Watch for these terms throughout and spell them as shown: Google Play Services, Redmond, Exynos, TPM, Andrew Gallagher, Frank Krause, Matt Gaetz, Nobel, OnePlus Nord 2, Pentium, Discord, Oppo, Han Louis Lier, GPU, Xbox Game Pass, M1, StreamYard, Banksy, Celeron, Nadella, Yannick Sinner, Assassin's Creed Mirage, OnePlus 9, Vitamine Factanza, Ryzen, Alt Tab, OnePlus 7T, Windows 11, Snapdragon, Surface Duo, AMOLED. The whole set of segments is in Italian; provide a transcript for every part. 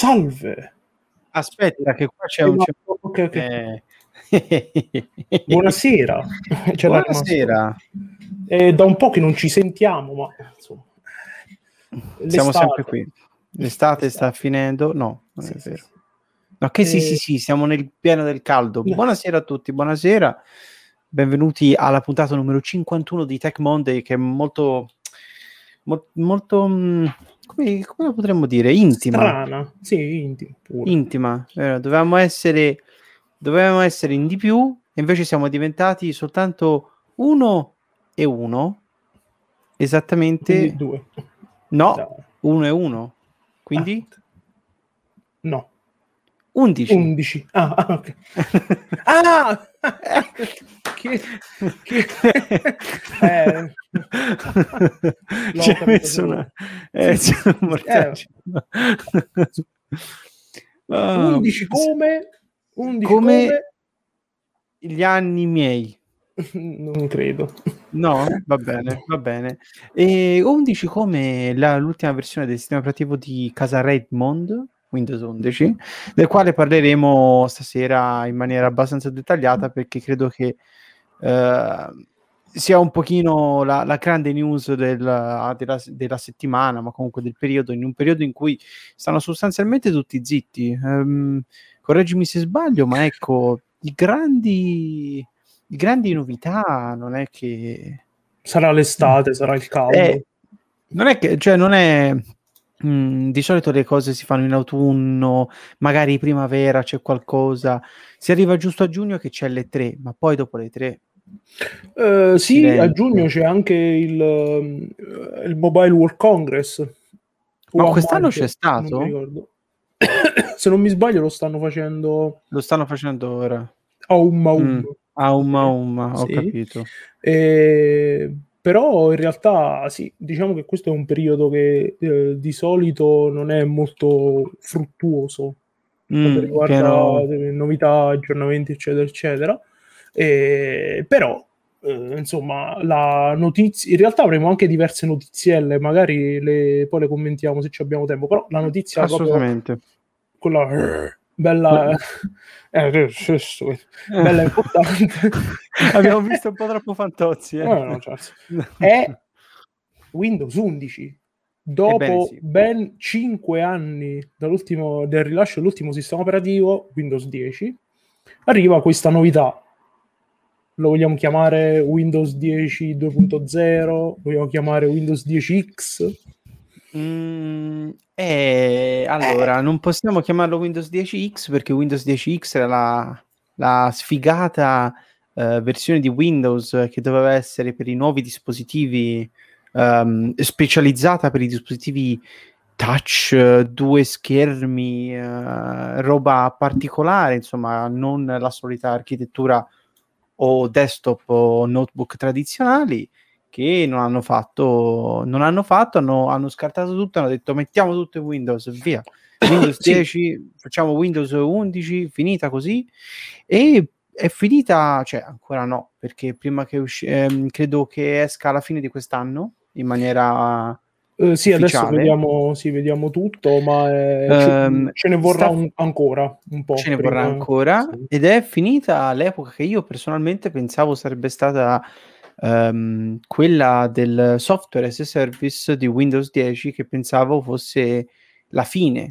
Salve. Aspetta che qua c'è un... Okay. Buonasera. Buonasera. Da un po' che non ci sentiamo, ma insomma. Siamo sempre qui. L'estate sta finendo. No, non sì, è vero. Sì. Ok, sì, siamo nel pieno del caldo. Buonasera a tutti, buonasera. Benvenuti alla puntata numero 51 di Tech Monday, che è molto come potremmo dire? Intima. Strana. Sì, intima. Pure. Intima. Dovevamo essere in di più, e invece siamo diventati soltanto 1 e 1. Esattamente. Quindi 2. No, no, 1 e 1. Quindi? No. 11. Ah, ok. Ah! Undici come gli anni miei. Non credo. No, va bene. E 11 come l'ultima versione del sistema operativo di casa Redmond, Windows 11, del quale parleremo stasera in maniera abbastanza dettagliata, perché credo che sia un pochino la grande news della settimana, ma comunque del periodo, in un periodo in cui stanno sostanzialmente tutti zitti. Correggimi se sbaglio, ma ecco, i grandi novità non è che... Sarà l'estate, sarà il caldo. Di solito le cose si fanno in autunno, magari primavera c'è qualcosa, si arriva giusto a giugno che c'è le 3, ma poi dopo le 3 a giugno c'è anche il Mobile World Congress, ma quest'anno c'è stato? Non mi ricordo. Se non mi sbaglio lo stanno facendo ora a Umma, sì. Ho capito, però in realtà sì, diciamo che questo è un periodo che di solito non è molto fruttuoso quanto riguarda novità, aggiornamenti eccetera, però insomma la notizia, in realtà avremo anche diverse notizielle, magari poi le commentiamo se ci abbiamo tempo, però la notizia assolutamente quella bella bella importante. Abbiamo visto un po' troppo Fantozzi è Windows 11 dopo ben 5 anni del rilascio dell'ultimo sistema operativo Windows 10. Arriva questa novità, lo vogliamo chiamare Windows 10 2.0, lo vogliamo chiamare Windows 10X? Allora, non possiamo chiamarlo Windows 10X, perché Windows 10X era la sfigata versione di Windows che doveva essere per i nuovi dispositivi, specializzata per i dispositivi touch, 2 schermi, roba particolare, insomma non la solita architettura o desktop o notebook tradizionali, che non hanno fatto, hanno scartato tutto, hanno detto mettiamo tutto in Windows, via Windows 10, facciamo Windows 11, finita così. E è finita, cioè ancora no, perché prima che credo che esca alla fine di quest'anno in maniera ufficiale. Adesso vediamo tutto, ma ce ne vorrà ancora un po'. Ce ne vorrà ancora, sì. Ed è finita l'epoca che io personalmente pensavo sarebbe stata quella del software as a service di Windows 10, che pensavo fosse la fine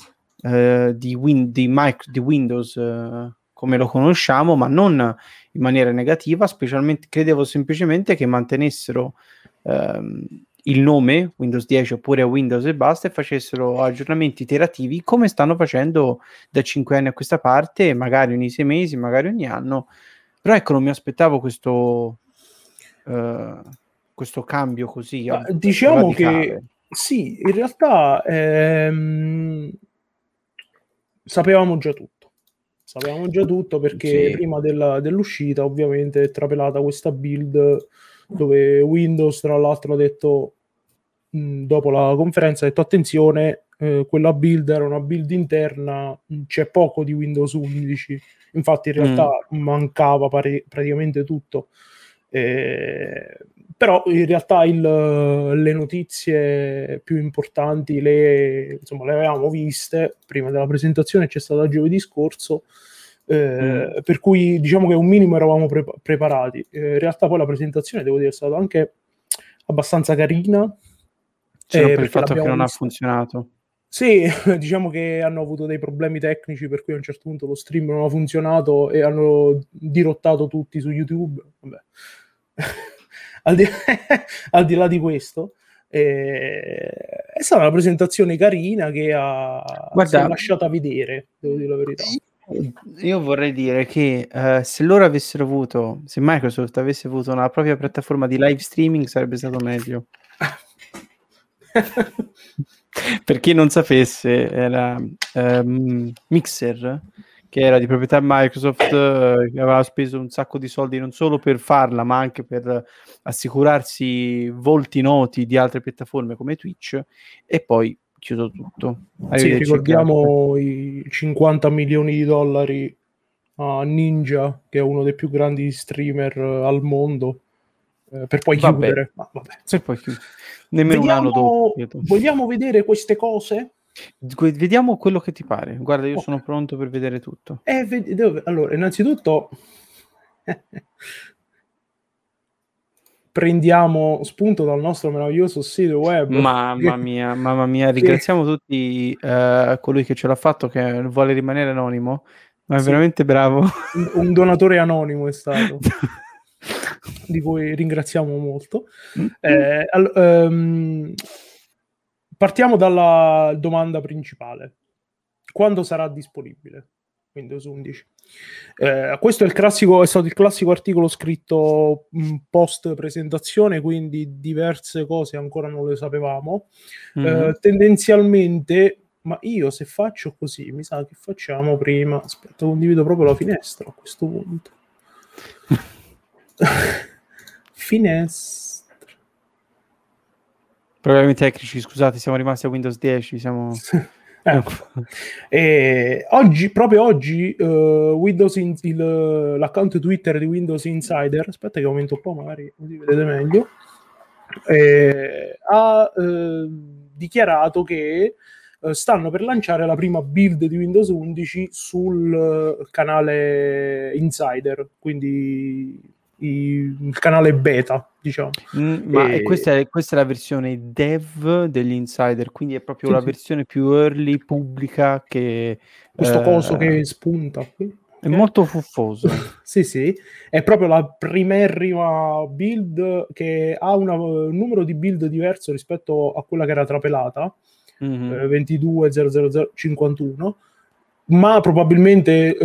di Windows come lo conosciamo, ma non in maniera negativa, specialmente credevo semplicemente che mantenessero il nome Windows 10 oppure Windows e basta, e facessero aggiornamenti iterativi come stanno facendo da 5 anni a questa parte, magari ogni 6 mesi, magari ogni anno. Però ecco, non mi aspettavo questo cambio così diciamo radicale. Che sì, in realtà sapevamo già tutto perché sì. Prima dell'uscita ovviamente è trapelata questa build dove Windows tra l'altro ha detto, dopo la conferenza ha detto attenzione, quella build era una build interna, c'è poco di Windows 11, infatti in realtà mancava praticamente tutto. Però in realtà le notizie più importanti le avevamo viste prima della presentazione, c'è stata giovedì scorso, per cui diciamo che un minimo eravamo preparati. In realtà poi la presentazione, devo dire, è stata anche abbastanza carina. C'era per il fatto che non ha funzionato. Sì, diciamo che hanno avuto dei problemi tecnici, per cui a un certo punto lo stream non ha funzionato e hanno dirottato tutti su YouTube. Vabbè. Al di là di questo, è stata una presentazione carina che si è lasciata vedere, devo dire la verità. Io vorrei dire che se Microsoft avesse avuto una propria piattaforma di live streaming sarebbe stato meglio. Per chi non sapesse, era Mixer, che era di proprietà Microsoft, che aveva speso un sacco di soldi non solo per farla, ma anche per assicurarsi volti noti di altre piattaforme come Twitch, e poi chiuso tutto. Sì, ricordiamo i $50 milioni a Ninja, che è uno dei più grandi streamer al mondo, per poi chiudere. Ma vabbè. Se poi chiudere. Nemmeno un anno dopo. Vogliamo vedere queste cose? Vediamo quello che ti pare. Guarda, io sono pronto per vedere tutto. Allora, innanzitutto prendiamo spunto dal nostro meraviglioso sito web. Mamma mia, ringraziamo tutti colui che ce l'ha fatto, che vuole rimanere anonimo, ma è veramente bravo. Un donatore anonimo è stato. Di cui ringraziamo molto. Partiamo dalla domanda principale. Quando sarà disponibile Windows 11? Questo è stato il classico articolo scritto post presentazione, quindi diverse cose ancora non le sapevamo. Tendenzialmente, ma io se faccio così, mi sa che facciamo prima... Aspetta, condivido proprio la finestra a questo punto. Finestra. Problemi tecnici, scusate, siamo rimasti a Windows 10. Oggi, l'account Twitter di Windows Insider, aspetta che aumento un po', magari così vedete meglio, ha dichiarato che stanno per lanciare la prima build di Windows 11 sul canale Insider, quindi il canale beta, diciamo. Questa è la versione dev degli Insider, quindi è proprio la versione più early pubblica, che questo coso che spunta è molto fuffoso. sì, è proprio la primerrima build, che ha un numero di build diverso rispetto a quella che era trapelata, 22.000.51, ma probabilmente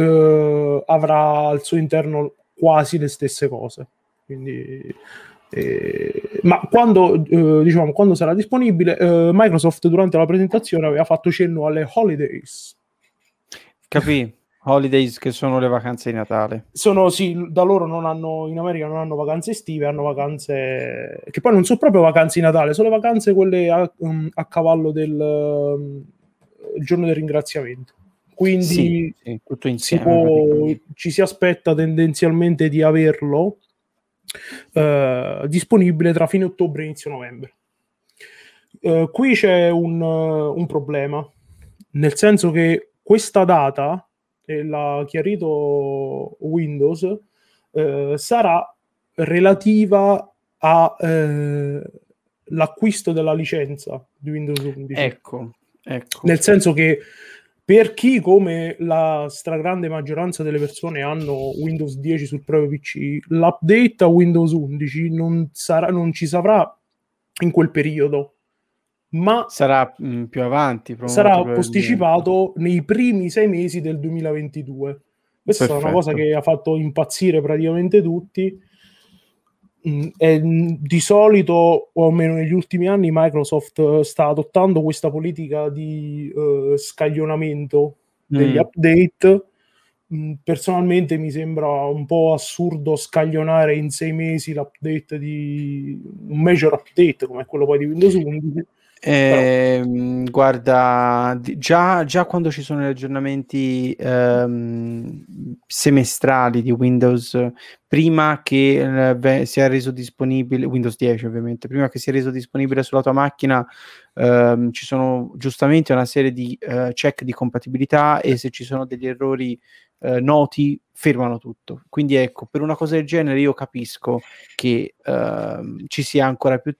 avrà al suo interno quasi le stesse cose, quindi ma quando sarà disponibile, Microsoft durante la presentazione aveva fatto cenno alle holidays. Capì? Holidays, che sono le vacanze di Natale. Da loro in America non hanno vacanze estive, hanno vacanze che poi non sono proprio vacanze di Natale, sono le vacanze quelle a cavallo del giorno del ringraziamento. Quindi sì, tutto insieme, ci si aspetta tendenzialmente di averlo disponibile tra fine ottobre e inizio novembre. Qui c'è un problema, nel senso che questa data, e l'ha chiarito Windows, sarà relativa all'acquisto della licenza di Windows 11. Ecco. Nel senso che per chi, come la stragrande maggioranza delle persone, hanno Windows 10 sul proprio PC, l'update a Windows 11 non ci sarà in quel periodo, ma sarà più avanti, sarà posticipato nei primi 6 mesi del 2022. Questa è una cosa che ha fatto impazzire praticamente tutti. Di solito, o almeno negli ultimi anni, Microsoft sta adottando questa politica di scaglionamento degli update. Personalmente mi sembra un po' assurdo scaglionare in 6 mesi l'update di un major update come quello poi di Windows 11. Però... Guarda, già quando ci sono gli aggiornamenti semestrali di Windows prima che sia reso disponibile Windows 10, ovviamente, prima che sia reso disponibile sulla tua macchina, ci sono giustamente una serie di check di compatibilità, e se ci sono degli errori noti fermano tutto. Quindi ecco, per una cosa del genere io capisco che ci sia ancora più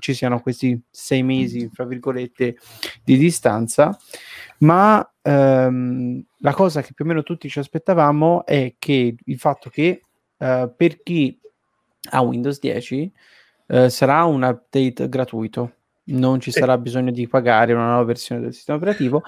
ci siano questi 6 mesi fra virgolette di distanza, ma la cosa che più o meno tutti ci aspettavamo è che il fatto che per chi ha Windows 10 sarà un update gratuito, non ci sarà bisogno di pagare una nuova versione del sistema operativo.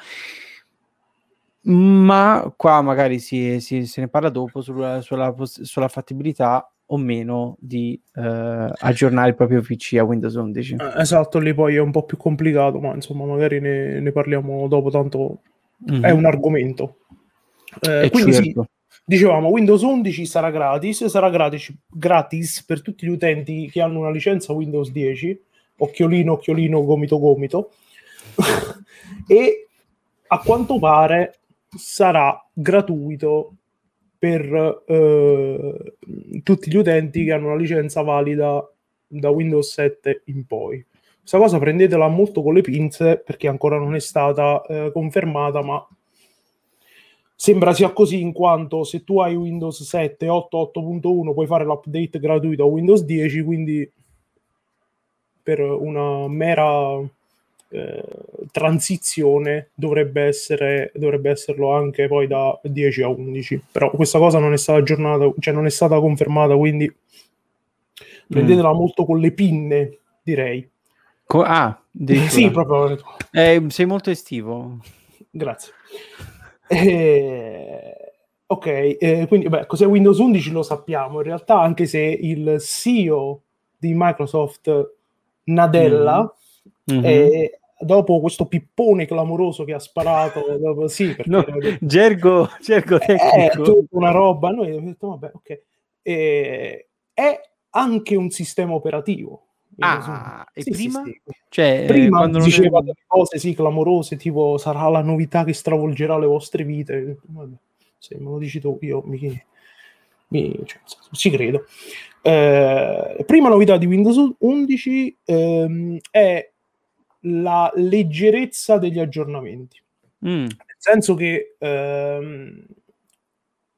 Ma qua magari se ne parla dopo sulla fattibilità o meno di aggiornare il proprio PC a Windows 11. Esatto, lì poi è un po' più complicato, ma insomma magari ne parliamo dopo, tanto è un argomento. Quindi certo. Sì, dicevamo, Windows 11 sarà gratis per tutti gli utenti che hanno una licenza Windows 10, occhiolino, gomito, e a quanto pare sarà gratuito per tutti gli utenti che hanno una licenza valida da Windows 7 in poi. Questa cosa prendetela molto con le pinze, perché ancora non è stata confermata, ma sembra sia così, in quanto se tu hai Windows 7, 8, 8.1 puoi fare l'update gratuito a Windows 10, quindi per una mera transizione dovrebbe esserlo anche poi da 10 a 11, però questa cosa non è stata aggiornata, cioè non è stata confermata, quindi prendetela molto con le pinne, direi. Sì, proprio sei molto estivo, grazie. Ok, quindi cos'è Windows 11 lo sappiamo in realtà, anche se il CEO di Microsoft Nadella e dopo questo pippone clamoroso che ha sparato, dopo, sì, perché no, gergo tecnico, tutta una roba, noi abbiamo detto vabbè, ok, è anche un sistema operativo. E prima? Sì. Cioè, prima quando diceva delle cose clamorose, tipo sarà la novità che stravolgerà le vostre vite. Vabbè, se me lo dici tu, io cioè, ci credo. Prima novità di Windows 11 è la leggerezza degli aggiornamenti, nel senso che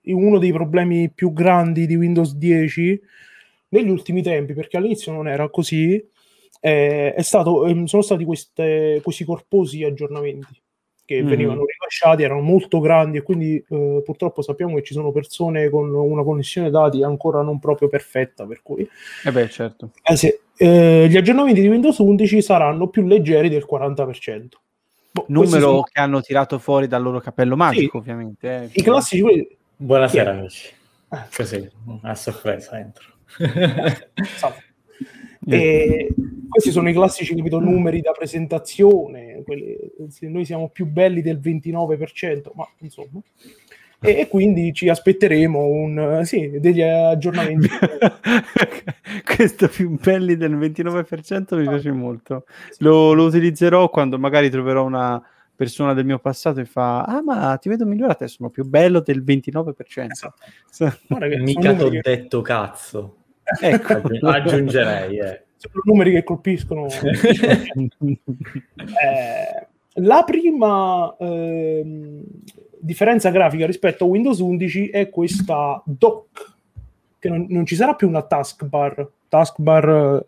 uno dei problemi più grandi di Windows 10 negli ultimi tempi, perché all'inizio non era così, sono stati questi corposi aggiornamenti che venivano rilasciati, erano molto grandi, e quindi purtroppo sappiamo che ci sono persone con una connessione dati ancora non proprio perfetta, per cui certo. Gli aggiornamenti di Windows 11 saranno più leggeri del 40%. Numero che hanno tirato fuori dal loro cappello magico, sì, ovviamente. I classici... Buonasera, amici. Così, a sorpresa entro. Questi sono i classici, capito, numeri da presentazione, quelli, se noi siamo più belli del 29%, ma insomma, e quindi ci aspetteremo degli aggiornamenti. Questo più belli del 29% mi piace molto, sì. Lo utilizzerò quando magari troverò una persona del mio passato e fa ma ti vedo migliorato, sono più bello del 29%. Guarda che mica ti ho detto cazzo, ecco. Aggiungerei sono numeri che colpiscono. La prima differenza grafica rispetto a Windows 11 è questa dock, che non ci sarà più una taskbar,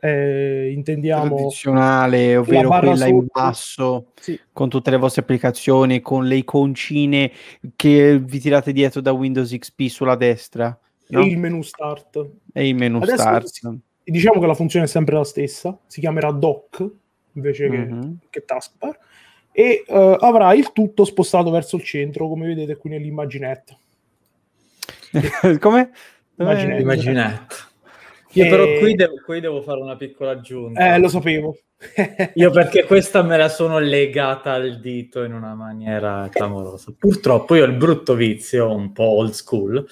intendiamo tradizionale, ovvero quella sotto, in basso, sì, con tutte le vostre applicazioni, con le iconcine che vi tirate dietro da Windows XP sulla destra, no? E il menu start. Adesso start. Diciamo che la funzione è sempre la stessa, si chiamerà dock invece che taskbar, e avrà il tutto spostato verso il centro, come vedete qui nell'immaginetta. Come? Immaginetta. Io però qui devo fare una piccola aggiunta. Lo sapevo. Io perché questa me la sono legata al dito in una maniera clamorosa. Purtroppo io ho il brutto vizio, un po' old school,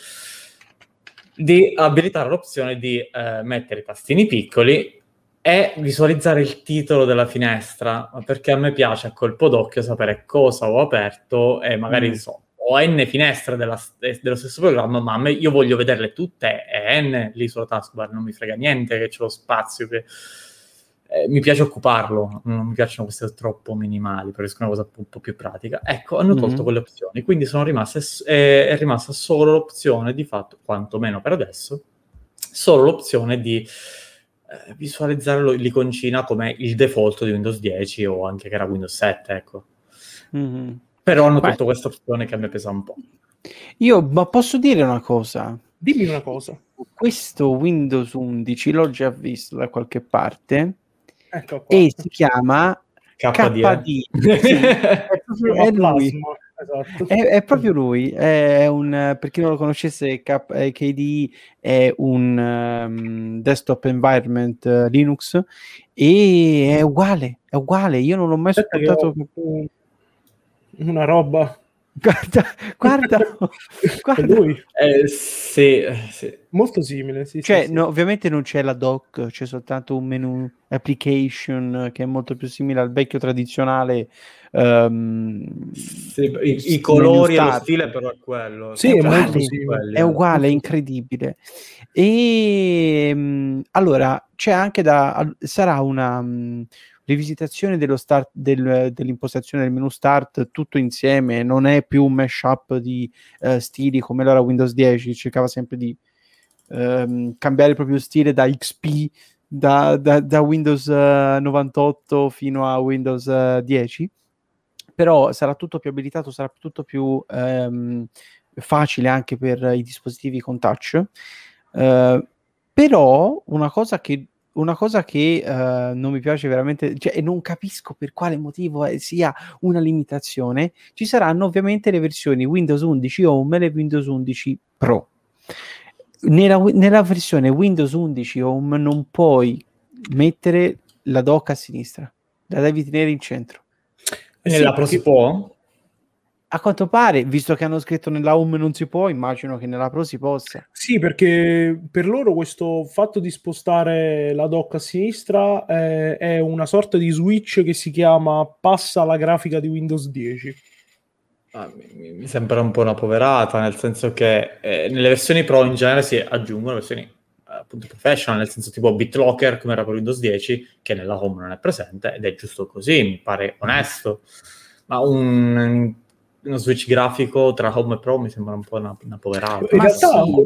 di abilitare l'opzione di mettere i tastini piccoli e visualizzare il titolo della finestra, perché a me piace a colpo d'occhio sapere cosa ho aperto e magari ho n finestre dello stesso programma, ma io voglio vederle tutte e n lì sulla taskbar, non mi frega niente che c'è lo spazio, che mi piace occuparlo, non mi piacciono queste troppo minimali, preferisco una cosa un po' più pratica. Ecco, hanno tolto quelle opzioni, quindi sono rimaste, è rimasta solo l'opzione, di fatto, quantomeno per adesso, solo l'opzione di visualizzare l'iconcina come il default di Windows 10 o anche che era Windows 7, ecco. Però hanno tolto questa opzione che a me pesa un po'. Io, ma posso dire una cosa? Dimmi una cosa. Questo Windows 11 l'ho già visto da qualche parte, ecco qua. E si chiama KDE. Sì, è lui. Esatto. È proprio lui, è un, per chi non lo conoscesse, KDE è un desktop environment Linux e è uguale, io non l'ho mai sopportato. Una roba. Guarda, guarda. Lui. Sì. Molto simile. Sì, cioè, sì. No, ovviamente non c'è la dock, c'è soltanto un menu application che è molto più simile al vecchio tradizionale. I colori e lo stile, però, è quello. Sì, è molto simile. È uguale, è incredibile. E allora c'è anche sarà una rivisitazione dello start dell'impostazione del menu start, tutto insieme, non è più un mashup di stili come allora Windows 10 cercava sempre di cambiare il proprio stile da XP, da Windows 98 fino a Windows 10, però sarà tutto più abilitato, sarà tutto più facile anche per i dispositivi con touch. Però una cosa che non mi piace veramente, cioè, e non capisco per quale motivo sia una limitazione, ci saranno ovviamente le versioni Windows 11 Home e le Windows 11 Pro. Nella versione Windows 11 Home non puoi mettere la dock a sinistra, la devi tenere in centro. Nella Pro si può? A quanto pare, visto che hanno scritto nella Home non si può, immagino che nella Pro si possa. Sì, perché per loro questo fatto di spostare la dock a sinistra è una sorta di switch che si chiama passa alla grafica di Windows 10. Ah, mi sembra un po' una poverata, nel senso che nelle versioni Pro in genere si aggiungono versioni appunto professional, nel senso tipo BitLocker come era per Windows 10, che nella Home non è presente, ed è giusto così, mi pare onesto. Ma uno switch grafico tra Home e Pro mi sembra un po' una poverata. In realtà sì,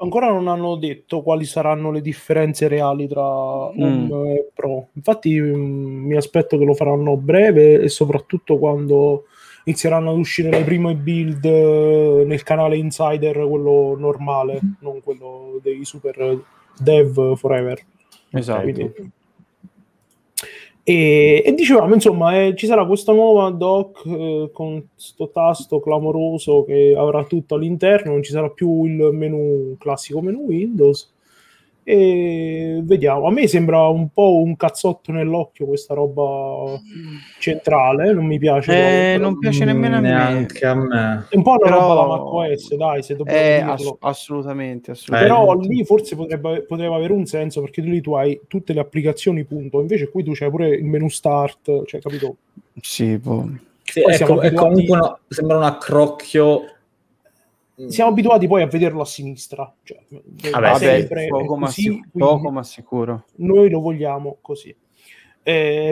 ancora non hanno detto quali saranno le differenze reali tra Home e Pro. Infatti mi aspetto che lo faranno breve, e soprattutto quando inizieranno ad uscire le prime build nel canale Insider, quello normale, non quello dei super dev forever. Esatto. Quindi, e dicevamo, insomma, ci sarà questa nuova dock con sto tasto clamoroso che avrà tutto all'interno, non ci sarà più il menu classico menu Windows, e vediamo, a me sembra un po' un cazzotto nell'occhio questa roba centrale, non mi piace, non piace nemmeno a me, neanche a me. È un po' una roba da macOS, dai, se assolutamente. Però lì forse potrebbe avere un senso, perché lì tu hai tutte le applicazioni punto, invece qui tu c'hai pure il menu start, cioè, capito? Sì, sì, ecco, è comunque sembra un accrocchio. Siamo abituati poi a vederlo a sinistra, cioè, poco ma sicuro. Noi lo vogliamo così.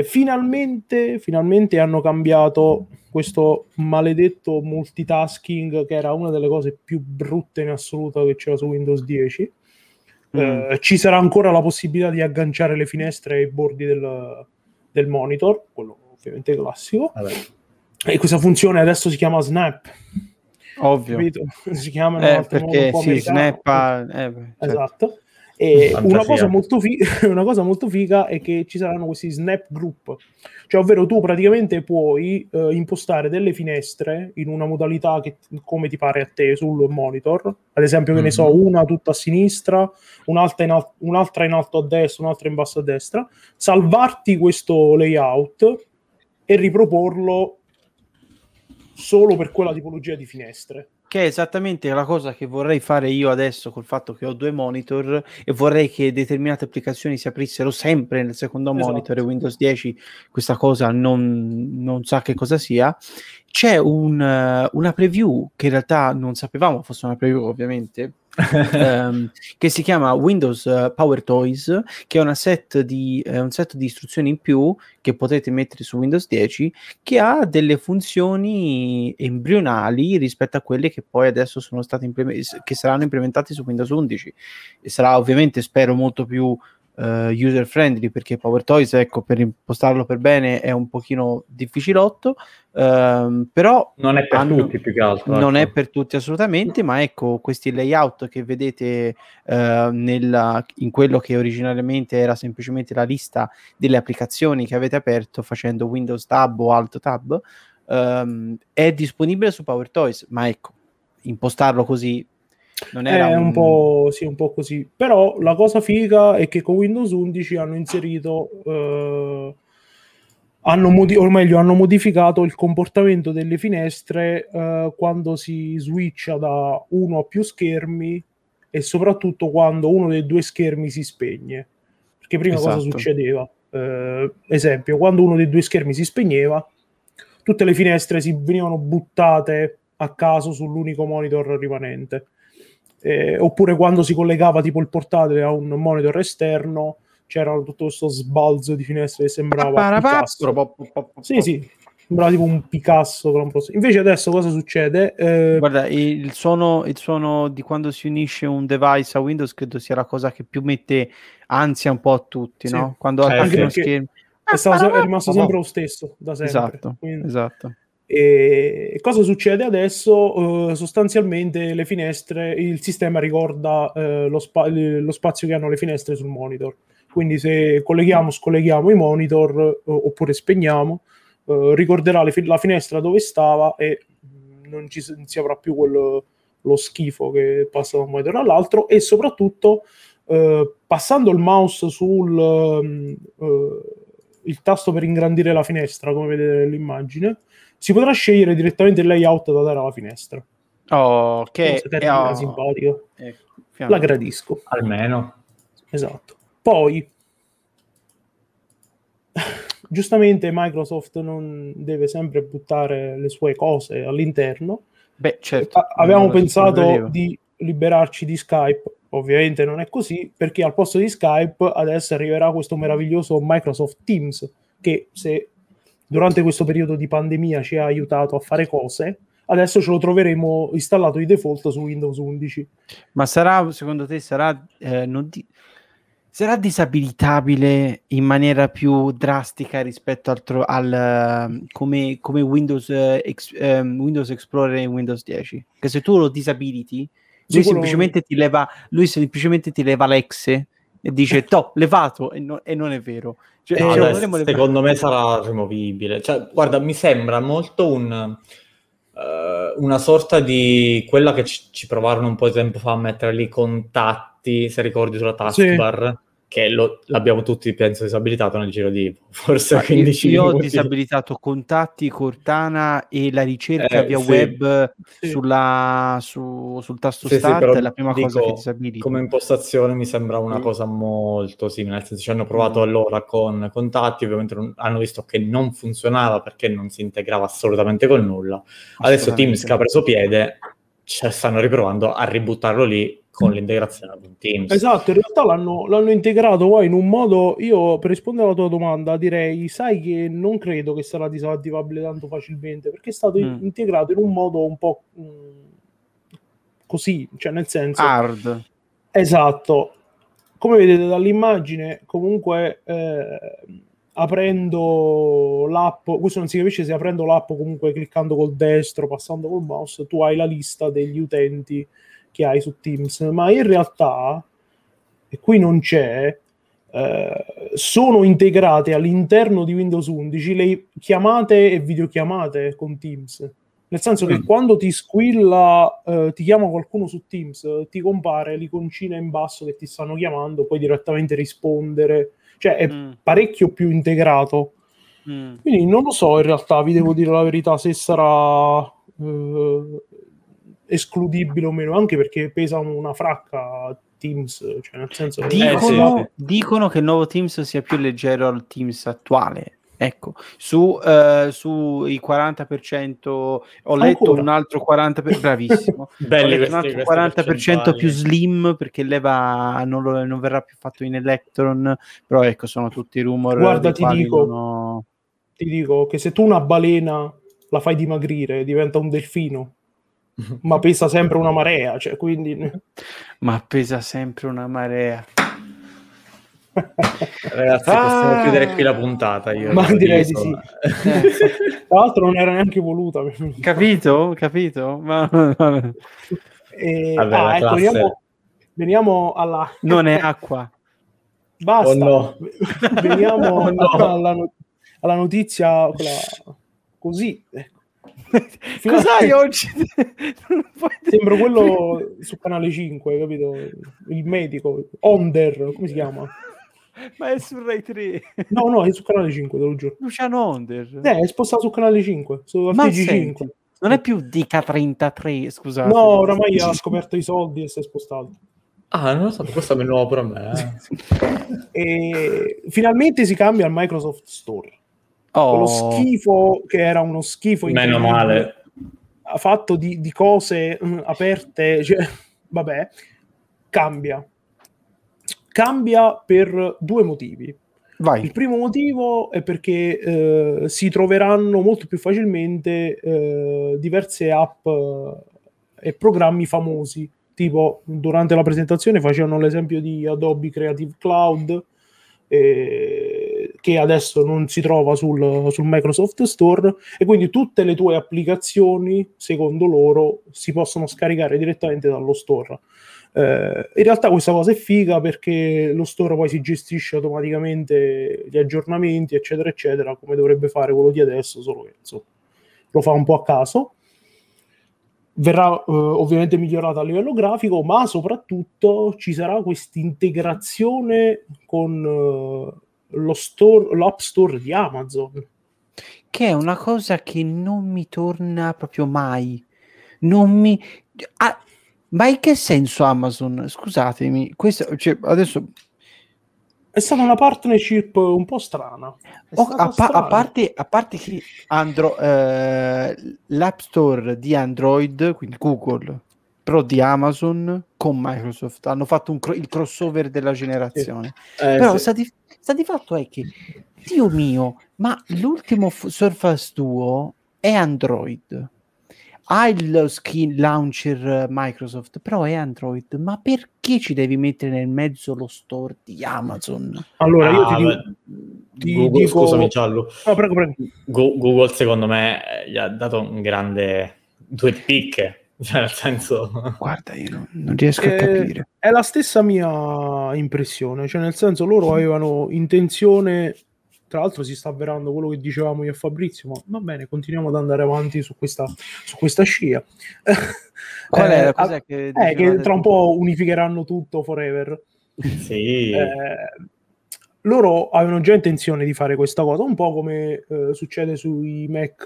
Finalmente hanno cambiato questo maledetto multitasking, che era una delle cose più brutte in assoluto che c'era su Windows 10. Ci sarà ancora la possibilità di agganciare le finestre ai bordi del monitor, quello ovviamente classico. Vabbè. E questa funzione adesso si chiama Snap. Ovvio, capito? Si chiamano perché un po' si snappa, esatto. E una cosa molto figa è che ci saranno questi Snap Group, cioè, ovvero tu praticamente puoi impostare delle finestre in una modalità che come ti pare a te sul monitor, ad esempio, che ne so, una tutta a sinistra, un'altra in alto a destra, un'altra in basso a destra, salvarti questo layout e riproporlo solo per quella tipologia di finestre. che è esattamente la cosa che vorrei fare io adesso col fatto che ho due monitor e vorrei che determinate applicazioni si aprissero sempre nel secondo monitor, e Windows 10 questa cosa non sa che cosa sia. C'è una preview che in realtà non sapevamo fosse una preview, ovviamente, che si chiama Windows Power Toys, che è un set di istruzioni in più che potete mettere su Windows 10, che ha delle funzioni embrionali rispetto a quelle che poi adesso sono state che saranno implementate su Windows 11, e sarà ovviamente, spero, molto più user friendly, perché Power Toys, ecco, per impostarlo per bene è un pochino difficilotto, però non è per tutti, più che altro non è per tutti assolutamente, ma ecco, questi layout che vedete in quello che originariamente era semplicemente la lista delle applicazioni che avete aperto facendo Windows Tab o Alt Tab, è disponibile su Power Toys, ma ecco, impostarlo così non era un po', sì, un po' così. Però la cosa figa è che con Windows 11 hanno inserito hanno modificato il comportamento delle finestre quando si switcha da uno a più schermi, e soprattutto quando uno dei due schermi si spegne, perché prima cosa succedeva? Esempio, quando uno dei due schermi si spegneva, tutte le finestre si venivano buttate a caso sull'unico monitor rimanente. Oppure quando si collegava tipo il portatile a un monitor esterno, c'era tutto questo sbalzo di finestre che sembrava Picasso. Sì, sembrava tipo un Picasso. Invece adesso cosa succede? Guarda, il suono di quando si unisce un device a Windows credo sia la cosa che più mette ansia un po' a tutti, sì, no? Quando attacchi uno schermo è rimasto sempre lo stesso da sempre. Esatto. E cosa succede adesso? Sostanzialmente le finestre, il sistema ricorda lo spazio che hanno le finestre sul monitor, quindi se colleghiamo scolleghiamo i monitor oppure spegniamo, ricorderà la finestra dove stava, e non si avrà più lo schifo che passa da un monitor all'altro. E soprattutto passando il mouse sul tasto per ingrandire la finestra, come vedete nell'immagine, si potrà scegliere direttamente il layout da dare alla finestra. Oh, che simpatica. La gradisco. Almeno. Esatto. Poi, giustamente Microsoft non deve sempre buttare le sue cose all'interno. Beh, certo. Avevamo pensato di liberarci di Skype. Ovviamente non è così, perché al posto di Skype adesso arriverà questo meraviglioso Microsoft Teams, che se durante questo periodo di pandemia ci ha aiutato a fare cose, adesso ce lo troveremo installato di default su Windows 11. Ma sarà disabilitabile in maniera più drastica rispetto come Windows Explorer e Windows 10? Che se tu lo disabiliti, lui semplicemente ti leva l'exe e dice "to, levato", e non è vero. Cioè, secondo me sarà rimovibile. Cioè, guarda, mi sembra molto una sorta di quella che ci provarono un po' di tempo fa a mettere lì, contatti, se ricordi, sulla taskbar, sì, che l'abbiamo tutti, penso, disabilitato nel giro di forse 15 minuti. Io ho disabilitato contatti, Cortana e la ricerca via web sul tasto start, è la prima cosa che disabilito. Come impostazione mi sembra una cosa molto simile, nel senso ci hanno provato allora con contatti, ovviamente hanno visto che non funzionava perché non si integrava assolutamente con nulla. Adesso Teams che ha preso piede, stanno riprovando a ributtarlo lì con l'integrazione con Teams. Esatto, in realtà l'hanno integrato poi in un modo. Io, per rispondere alla tua domanda, direi, sai che non credo che sarà disattivabile tanto facilmente, perché è stato integrato in un modo un po' così, cioè nel senso hard. Esatto, come vedete dall'immagine, comunque aprendo l'app, questo non si capisce se aprendo l'app o comunque cliccando col destro, passando col mouse, tu hai la lista degli utenti che hai su Teams, ma in realtà, e qui non c'è, sono integrate all'interno di Windows 11 le chiamate e videochiamate con Teams, nel senso che quando ti squilla, ti chiama qualcuno su Teams, ti compare l'iconcina in basso che ti stanno chiamando, puoi direttamente rispondere, cioè è parecchio più integrato. Quindi non lo so, in realtà vi devo dire la verità, se sarà escludibile o meno, anche perché pesa una fracca Teams, cioè nel senso dicono che il nuovo Teams sia più leggero al Teams attuale. Ecco, sui 40% ho letto un altro 40%, bravissimo, un altro 40% più slim, perché leva non verrà più fatto in Electron, però ecco, sono tutti rumor. Guarda, ti dico che se tu una balena la fai dimagrire, diventa un delfino, ma pesa sempre una marea, cioè, quindi... Ma pesa sempre una marea... Ragazzi, possiamo chiudere qui la puntata. Io ma direi di sì. Tra l'altro non era neanche voluta. Capito? Ma... Vabbè, ecco, veniamo alla... Non è acqua. Basta. Oh no. Veniamo oh no. alla notizia così. Cos'hai oggi? Sembra quello su Canale 5, capito? Il medico. Onder, come si chiama? Ma è su Rai 3. No, è su Canale 5, te lo giuro. Luciano Onder. È spostato su Canale 5, su TG5. Non è più DK33, scusate. No, oramai ha scoperto i soldi e si è spostato. Ah, non lo so, questo è nuovo per me. E finalmente si cambia al Microsoft Store. Quello schifo che era uno schifo. Meno male. Ha fatto di cose aperte, cioè, vabbè, cambia. Cambia per due motivi. Vai. Il primo motivo è perché si troveranno molto più facilmente diverse app e programmi famosi, tipo durante la presentazione facevano l'esempio di Adobe Creative Cloud, che adesso non si trova sul Microsoft Store, e quindi tutte le tue applicazioni, secondo loro, si possono scaricare direttamente dallo store. In realtà questa cosa è figa, perché lo store poi si gestisce automaticamente gli aggiornamenti, eccetera, eccetera, come dovrebbe fare quello di adesso, solo che lo fa un po' a caso. Verrà ovviamente migliorata a livello grafico, ma soprattutto ci sarà questa integrazione con... l'App Store di Amazon, che è una cosa che non mi torna proprio mai. Ma in che senso Amazon? Scusatemi, questo, cioè, adesso è stata una partnership un po' strana. A parte che l'App Store di Android, quindi Google, però di Amazon con Microsoft hanno fatto il crossover della generazione. Però sta di fatto è che, Dio mio, ma l'ultimo Surface Duo è Android. Ha il skin launcher Microsoft, però è Android. Ma perché ci devi mettere nel mezzo lo store di Amazon? Allora, io ti dico... Scusami, Giallo. No, prego. Google, secondo me, gli ha dato un grande... due picche. Cioè, nel senso... Guarda, io non riesco a capire. È la stessa mia impressione, cioè nel senso loro avevano intenzione, tra l'altro si sta avverando quello che dicevamo io a Fabrizio, ma va bene, continuiamo ad andare avanti su questa scia. Qual è la cosa che tra un po' unificheranno tutto forever. Sì. Loro avevano già intenzione di fare questa cosa, un po' come succede sui Mac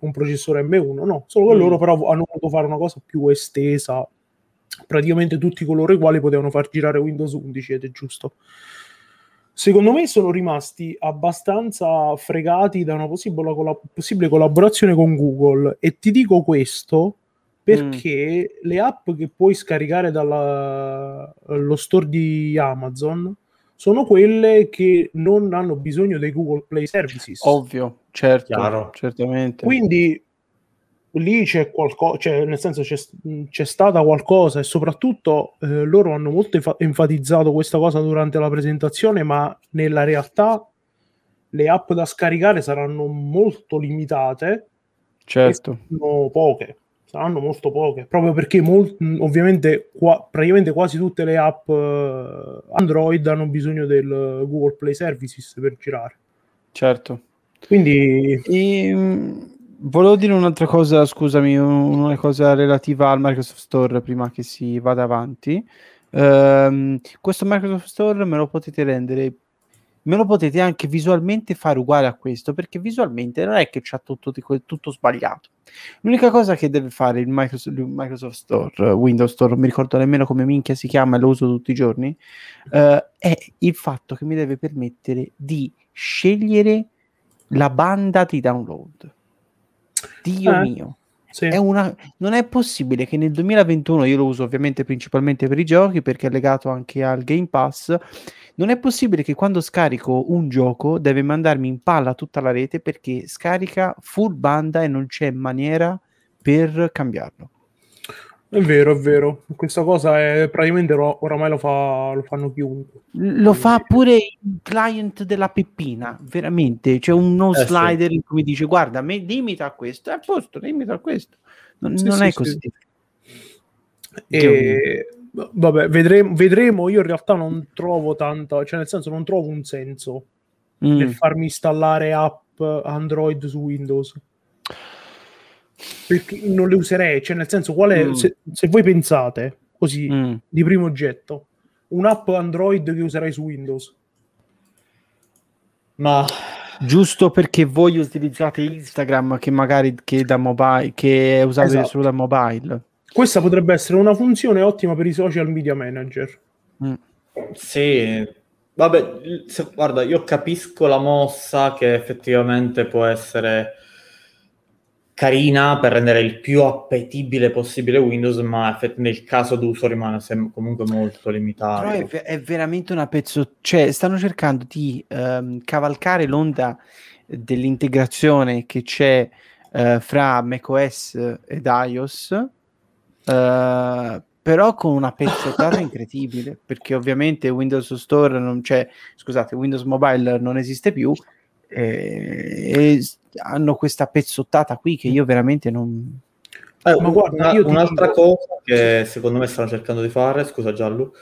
con processore M1, no? Solo che loro però hanno voluto fare una cosa più estesa, praticamente tutti coloro i quali potevano far girare Windows 11, ed è giusto. Secondo me sono rimasti abbastanza fregati da una possibile collaborazione con Google, e ti dico questo perché le app che puoi scaricare dallo store di Amazon sono quelle che non hanno bisogno dei Google Play Services. Ovvio, certo, chiaro. Certamente. Quindi lì c'è qualcosa, cioè nel senso c'è stata qualcosa, e soprattutto loro hanno molto enfatizzato questa cosa durante la presentazione, ma nella realtà le app da scaricare saranno molto limitate. Certo. Saranno molto poche, proprio perché ovviamente praticamente quasi tutte le app Android hanno bisogno del Google Play Services per girare. Certo. Quindi volevo dire un'altra cosa, scusami, una cosa relativa al Microsoft Store prima che si vada avanti. Questo Microsoft Store me lo potete rendere me lo potete anche visualmente fare uguale a questo, perché visualmente non è che c'ha tutto sbagliato. L'unica cosa che deve fare il Microsoft Store, Windows Store, non mi ricordo nemmeno come minchia si chiama, lo uso tutti i giorni, è il fatto che mi deve permettere di scegliere la banda di download. Dio mio. Sì. Non è possibile che nel 2021, io lo uso ovviamente principalmente per i giochi perché è legato anche al Game Pass, non è possibile che quando scarico un gioco deve mandarmi in palla tutta la rete perché scarica full banda e non c'è maniera per cambiarlo. È vero, questa cosa è praticamente oramai lo fanno chiunque. Lo fa pure il client della peppina, veramente, c'è uno slider in cui dice guarda, me limita a questo, è a posto, limita a questo. Non è così. E vabbè, vedremo, io in realtà non trovo tanta, cioè nel senso non trovo un senso per farmi installare app Android su Windows. Perché non le userei, cioè nel senso qual è, se voi pensate così di primo getto un'app Android che userei su Windows, ma giusto perché voi utilizzate Instagram che magari che da mobile, che usate solo da mobile, questa potrebbe essere una funzione ottima per i social media manager. Sì, vabbè, guarda, io capisco la mossa che effettivamente può essere carina per rendere il più appetibile possibile Windows, ma nel caso d'uso rimane comunque molto limitato. Però è veramente una cioè stanno cercando di cavalcare l'onda dell'integrazione che c'è fra macOS ed iOS, però con una pezzettata incredibile, perché ovviamente Windows Store non c'è, scusate, Windows Mobile non esiste più, e hanno questa pezzottata qui che io veramente non... ma guarda, un'altra cosa che secondo me stanno cercando di fare, scusa Giallo,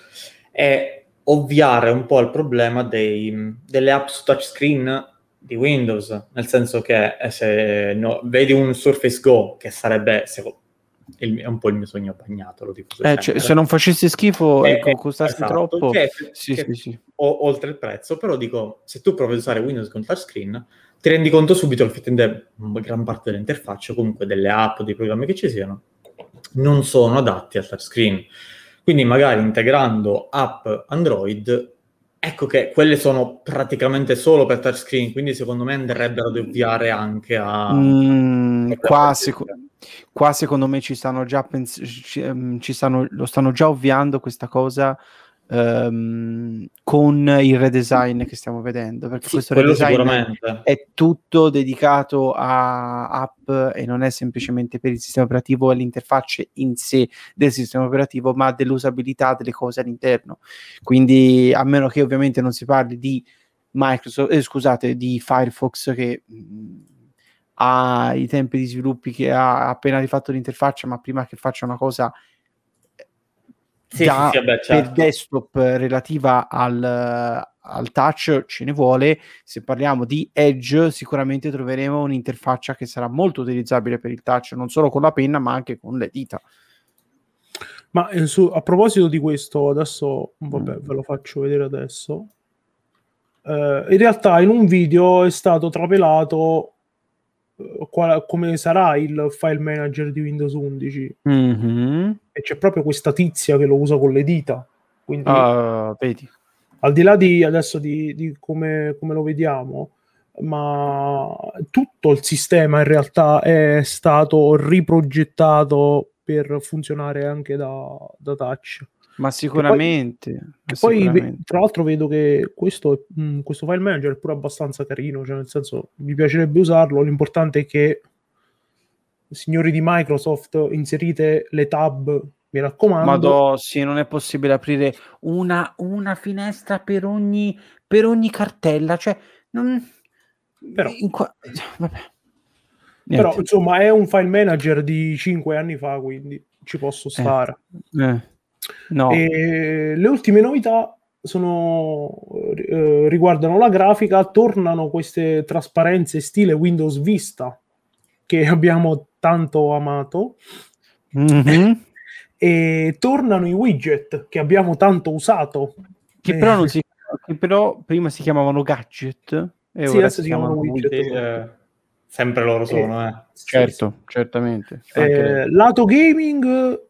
è ovviare un po' al problema delle app su touchscreen di Windows, nel senso che vedi un Surface Go, che sarebbe è un po' il mio sogno bagnato, lo dico se non facesse schifo costasse troppo, sì. Oltre il prezzo, però dico, se tu provi a usare Windows con touchscreen ti rendi conto subito che gran parte delle interfacce, comunque delle app, dei programmi che ci siano, non sono adatti al touchscreen. Quindi magari integrando app Android, ecco che quelle sono praticamente solo per touchscreen, quindi secondo me andrebbero ad ovviare anche a... Qua secondo me ci stanno già lo stanno già ovviando questa cosa con il redesign che stiamo vedendo, perché questo redesign è tutto dedicato a app e non è semplicemente per il sistema operativo e le interfacce in sé del sistema operativo, ma dell'usabilità delle cose all'interno. Quindi, a meno che ovviamente non si parli di di Firefox, che ha i tempi di sviluppi che ha appena rifatto l'interfaccia, ma prima che faccia una cosa per desktop relativa al touch ce ne vuole. Se parliamo di Edge, sicuramente troveremo un'interfaccia che sarà molto utilizzabile per il touch, non solo con la penna ma anche con le dita. Ma a proposito di questo, adesso ve lo faccio vedere adesso. In realtà in un video è stato trapelato come sarà il file manager di Windows 11, e c'è proprio questa tizia che lo usa con le dita, quindi vedi. Al di là di adesso di come lo vediamo, ma tutto il sistema in realtà è stato riprogettato per funzionare anche da touch. Ma sicuramente. Poi tra l'altro vedo che questo file manager è pure abbastanza carino, cioè nel senso mi piacerebbe usarlo. L'importante è che, signori di Microsoft, inserite le tab, mi raccomando. Non è possibile aprire una finestra per ogni cartella, cioè Però insomma è un file manager di 5 anni fa, quindi ci posso stare. No. E le ultime novità riguardano la grafica. Tornano queste trasparenze stile Windows Vista che abbiamo tanto amato, e tornano i widget che abbiamo tanto usato, che però non si che però prima si chiamavano gadget e sì, ora adesso si chiamano widget. Sempre loro sono, certo, sì. Certamente. Lato gaming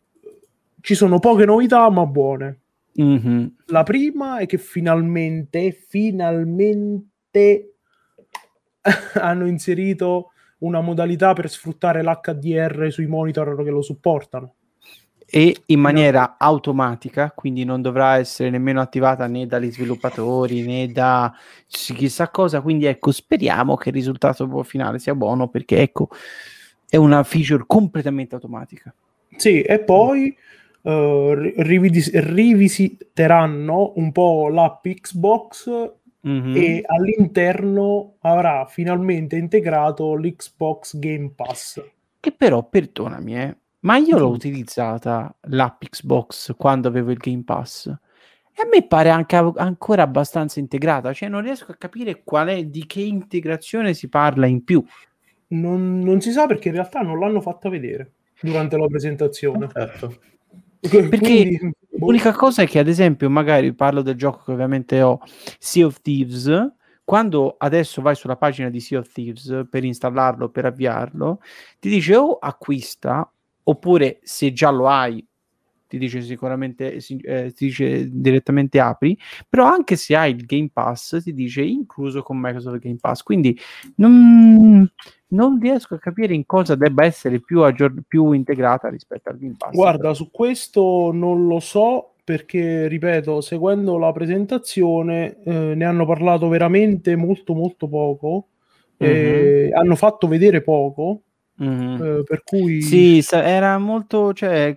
ci sono poche novità ma buone. Mm-hmm. La prima è che finalmente hanno inserito una modalità per sfruttare l'HDR sui monitor che lo supportano e in maniera automatica, quindi non dovrà essere nemmeno attivata né dagli sviluppatori né da chissà cosa, quindi ecco, speriamo che il risultato finale sia buono, perché ecco, è una feature completamente automatica. Sì, e poi rivisiteranno un po' l'app Xbox. Mm-hmm. E all'interno avrà finalmente integrato l'Xbox Game Pass, che però, perdonami, ma io l'ho utilizzata l'app Xbox quando avevo il Game Pass e a me pare anche ancora abbastanza integrata, cioè non riesco a capire di che integrazione si parla in più. Non si sa, perché in realtà non l'hanno fatta vedere durante la presentazione. Certo. Perché quindi, l'unica cosa è che, ad esempio, magari parlo del gioco che ovviamente ho, Sea of Thieves, quando adesso vai sulla pagina di Sea of Thieves per installarlo, per avviarlo, ti dice acquista, oppure se già lo hai ti dice sicuramente ti dice direttamente apri, però anche se hai il Game Pass ti dice incluso con Microsoft Game Pass, quindi non riesco a capire in cosa debba essere più integrata rispetto al Game Pass. Guarda, su questo non lo so, perché ripeto, seguendo la presentazione ne hanno parlato veramente molto molto poco. Mm-hmm. Hanno fatto vedere poco. Mm-hmm. Per cui sì, era molto, cioè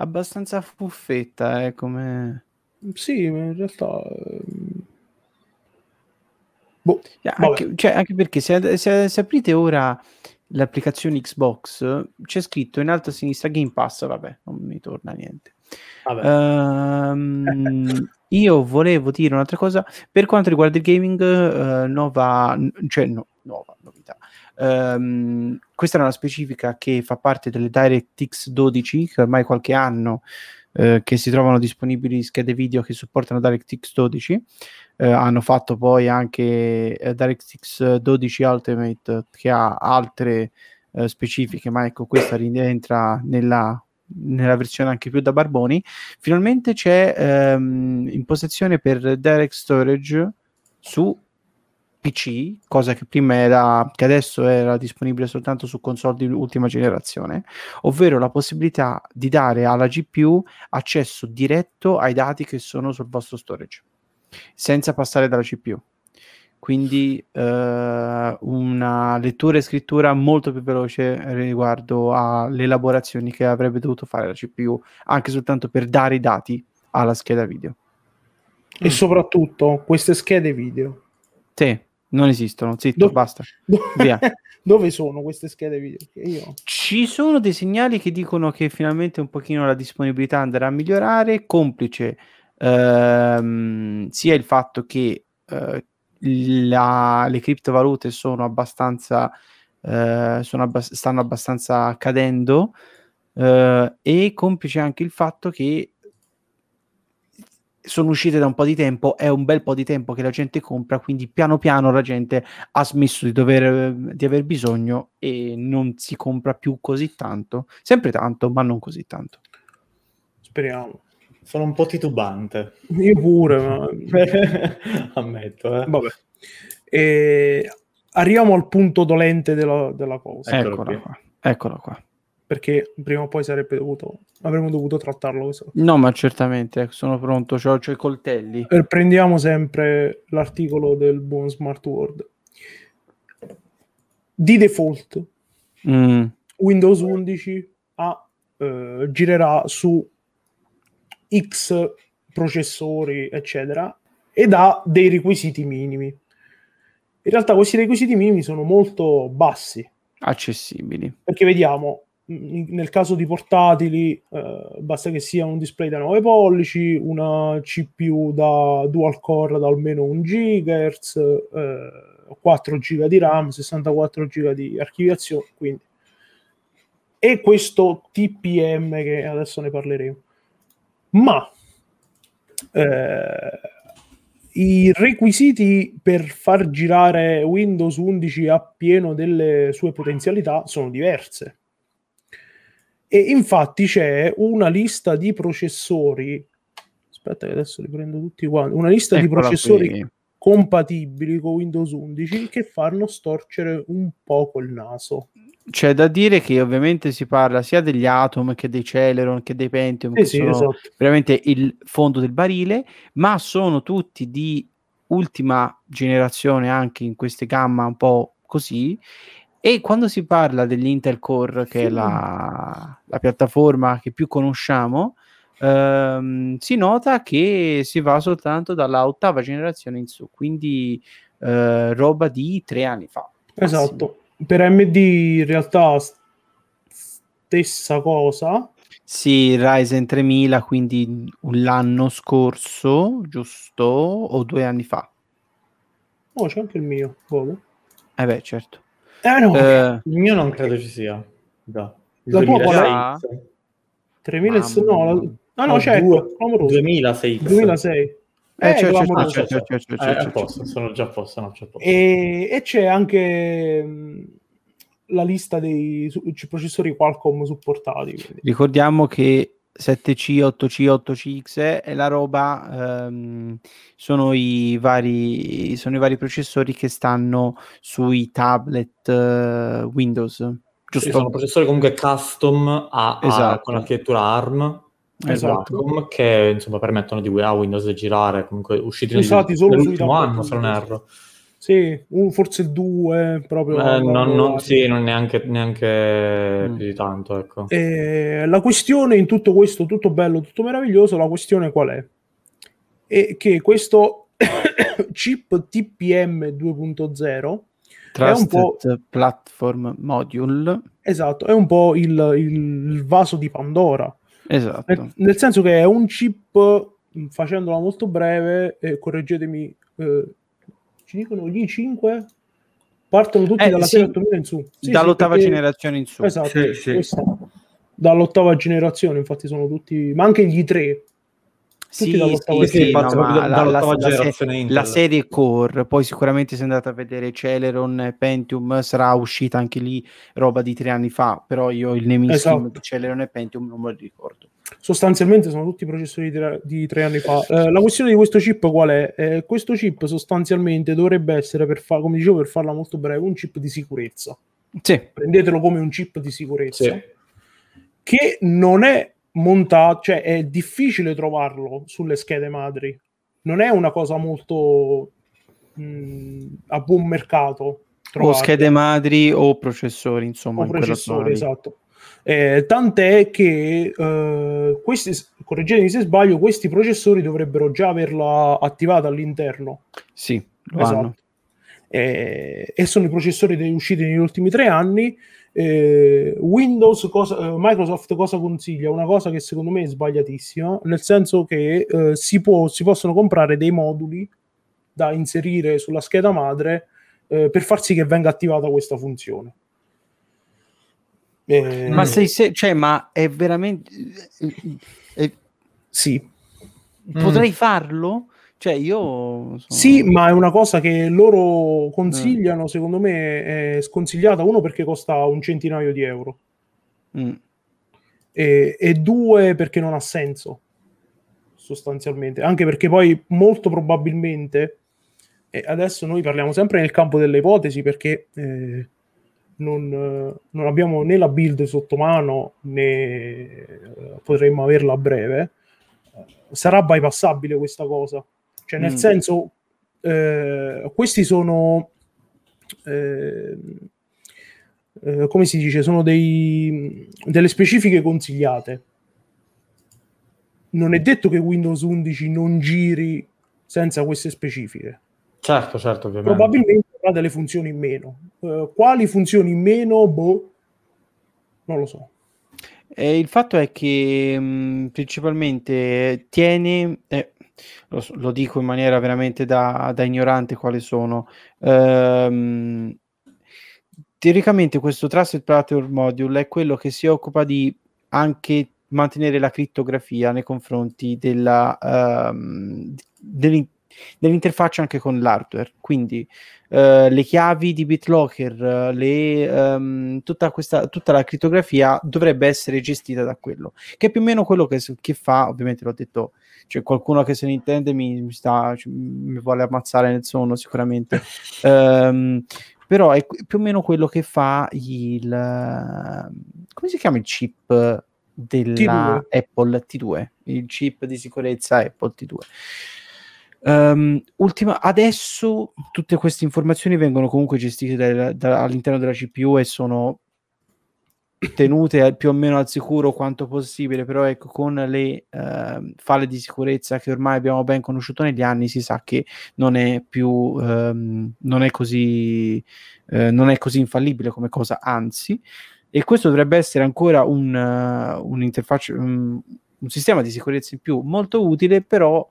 abbastanza fuffetta, come sì, ma in realtà anche perché se aprite ora l'applicazione Xbox c'è scritto in alto a sinistra Game Pass, vabbè, non mi torna niente. Io volevo dire un'altra cosa per quanto riguarda il gaming, nuova novità. Questa è una specifica che fa parte delle DirectX 12, che ormai qualche anno che si trovano disponibili schede video che supportano DirectX 12. Hanno fatto poi anche DirectX 12 Ultimate, che ha altre specifiche, ma ecco, questa rientra nella versione anche più da barboni. Finalmente c'è in postazione per Direct Storage su PC, cosa che prima che adesso era disponibile soltanto su console di ultima generazione, ovvero la possibilità di dare alla GPU accesso diretto ai dati che sono sul vostro storage senza passare dalla CPU, quindi una lettura e scrittura molto più veloce riguardo alle elaborazioni che avrebbe dovuto fare la CPU anche soltanto per dare i dati alla scheda video. E soprattutto queste schede video non esistono, zitto, basta. Via. Dove sono queste schede video? Ci sono dei segnali che dicono che finalmente un pochino la disponibilità andrà a migliorare, complice sia il fatto che le criptovalute sono abbastanza stanno abbastanza cadendo, e complice anche il fatto che sono uscite da un po' di tempo, è un bel po' di tempo che la gente compra, quindi piano piano la gente ha smesso di aver bisogno e non si compra più così tanto, sempre tanto, ma non così tanto. Speriamo. Sono un po' titubante. Io pure, ma ammetto. Vabbè. Arriviamo al punto dolente della cosa. Eccola qua. Perché prima o poi avremmo dovuto trattarlo così. No, ma certamente, sono pronto, c'ho i coltelli. Prendiamo sempre l'articolo del buon Smart World. Di default, Windows 11 girerà su X processori, eccetera, ed ha dei requisiti minimi. In realtà questi requisiti minimi sono molto bassi. Accessibili. Perché vediamo, nel caso di portatili basta che sia un display da 9 pollici, una CPU da dual core da almeno 1 GHz, 4 GB di RAM, 64 GB di archiviazione, quindi. E questo TPM che adesso ne parleremo. Ma I requisiti per far girare Windows 11 a pieno delle sue potenzialità sono diverse. E infatti c'è una lista di processori, aspetta che adesso li prendo tutti quanti, una lista di processori qui compatibili con Windows 11 che fanno storcere un po' col naso. C'è da dire che ovviamente si parla sia degli Atom che dei Celeron che dei Pentium, che sono veramente il fondo del barile, ma sono tutti di ultima generazione anche in queste gamma un po' così. E quando si parla dell'Intel Core, che è la piattaforma che più conosciamo, si nota che si va soltanto dalla ottava generazione in su, quindi roba di 3 anni fa. Massimo. Esatto, per AMD in realtà stessa cosa. Sì, Ryzen 3000, quindi l'anno scorso, giusto? O 2 anni fa? Oh, c'è anche il mio, volo. Eh beh, certo. No, il mio non credo ci sia. No. La tua 3000 no, c'è 2006. Sono già a posto, no, e c'è anche la lista dei processori Qualcomm supportati. Quindi. Ricordiamo che 7C, 8C, 8CX è la roba, sono i vari processori che stanno sui tablet Windows, giusto? Sì, sono processori comunque custom con architettura ARM, esatto, che insomma permettono di Windows girare, comunque usciti nell'ultimo anno, se non erro. Sì, forse 2 proprio. Non neanche più di tanto, ecco. La questione in tutto questo, tutto bello, tutto meraviglioso, la questione qual è? È che questo chip TPM 2.0 Trusted Platform Module. Esatto, è un po' il vaso di Pandora. Esatto. Nel senso che è un chip, facendola molto breve, correggetemi, ci dicono gli 5 partono tutti dalla 8000 in su. Sì, dall'ottava generazione in su. Esatto, sì. Dall'ottava generazione, infatti sono tutti, ma anche gli 3. La serie Core, poi sicuramente se andate a vedere Celeron, Pentium, sarà uscita anche lì roba di 3 anni fa, però io il name scheme di Celeron e Pentium non me lo ricordo. Sostanzialmente sono tutti processori di 3 anni fa. La questione di questo chip qual è? Questo chip sostanzialmente dovrebbe essere, come dicevo, per farla molto breve, un chip di sicurezza. Sì. Prendetelo come un chip di sicurezza, sì, che non è montato, cioè è difficile trovarlo sulle schede madri. Non è una cosa molto a buon mercato trovarlo. O schede madri o processori, insomma. O processori, esatto. Tant'è che questi, correggetemi se sbaglio, questi processori dovrebbero già averla attivata all'interno. Sì, lo hanno. E sono i processori usciti negli ultimi 3 anni. Windows Microsoft cosa consiglia? Una cosa che secondo me è sbagliatissima, nel senso che si possono comprare dei moduli da inserire sulla scheda madre per far sì che venga attivata questa funzione. Ma ma è veramente sì, potrei farlo? Cioè io sì, ma è una cosa che loro consigliano, secondo me è sconsigliata, uno perché costa un centinaio di euro e due perché non ha senso sostanzialmente, anche perché poi molto probabilmente, e adesso noi parliamo sempre nel campo delle ipotesi perché non abbiamo né la build sotto mano né potremmo averla a breve, sarà bypassabile questa cosa, cioè nel senso questi sono come si dice, sono delle specifiche consigliate. Non è detto che Windows 11 non giri senza queste specifiche. Certo, ovviamente. Probabilmente avrà delle funzioni in meno. Quali funzioni in meno? Boh, non lo so. Il fatto è che principalmente tiene, lo dico in maniera veramente da ignorante quali sono, teoricamente questo Trusted Platform Module è quello che si occupa di anche mantenere la crittografia nei confronti della nell'interfaccia anche con l'hardware, quindi le chiavi di BitLocker, tutta la crittografia dovrebbe essere gestita da quello, che è più o meno quello che fa, ovviamente l'ho detto, cioè qualcuno che se ne intende mi vuole ammazzare nel sonno sicuramente, però è più o meno quello che fa come si chiama il chip della T2. Apple T2, il chip di sicurezza Apple T2. Adesso tutte queste informazioni vengono comunque gestite all'interno della CPU e sono tenute più o meno al sicuro quanto possibile, però ecco, con le falle di sicurezza che ormai abbiamo ben conosciuto negli anni, si sa che non è più non è così infallibile come cosa, anzi, e questo dovrebbe essere ancora un sistema di sicurezza in più molto utile, però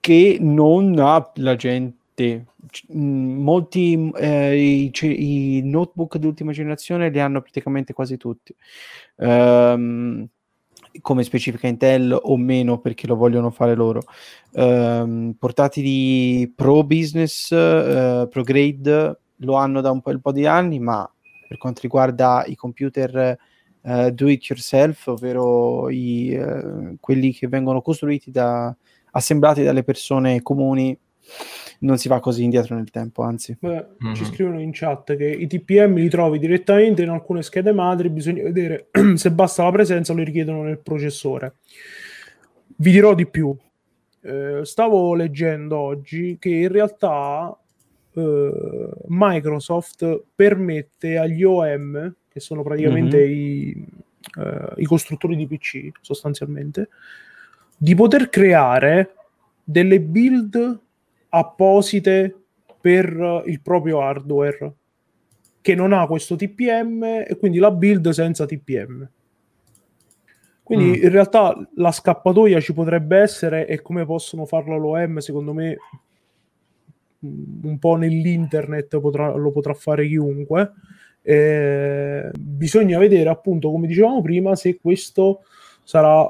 che non ha la gente. Molti i notebook d'ultima generazione li hanno praticamente quasi tutti, come specifica Intel o meno, perché lo vogliono fare loro. Portatili pro business, pro grade, lo hanno da un po' di anni, ma per quanto riguarda i computer do it yourself, ovvero quelli che vengono costruiti assemblati dalle persone comuni, non si va così indietro nel tempo, anzi. Ci scrivono in chat che i TPM li trovi direttamente in alcune schede madri, bisogna vedere se basta la presenza o li richiedono nel processore. Vi dirò di più, stavo leggendo oggi che in realtà Microsoft permette agli OEM, che sono praticamente i costruttori di PC sostanzialmente, di poter creare delle build apposite per il proprio hardware che non ha questo TPM, e quindi la build senza TPM. Quindi in realtà la scappatoia ci potrebbe essere, e come possono farlo l'OEM, secondo me un po' nell'internet lo potrà fare chiunque. Bisogna vedere, appunto, come dicevamo prima, se questo sarà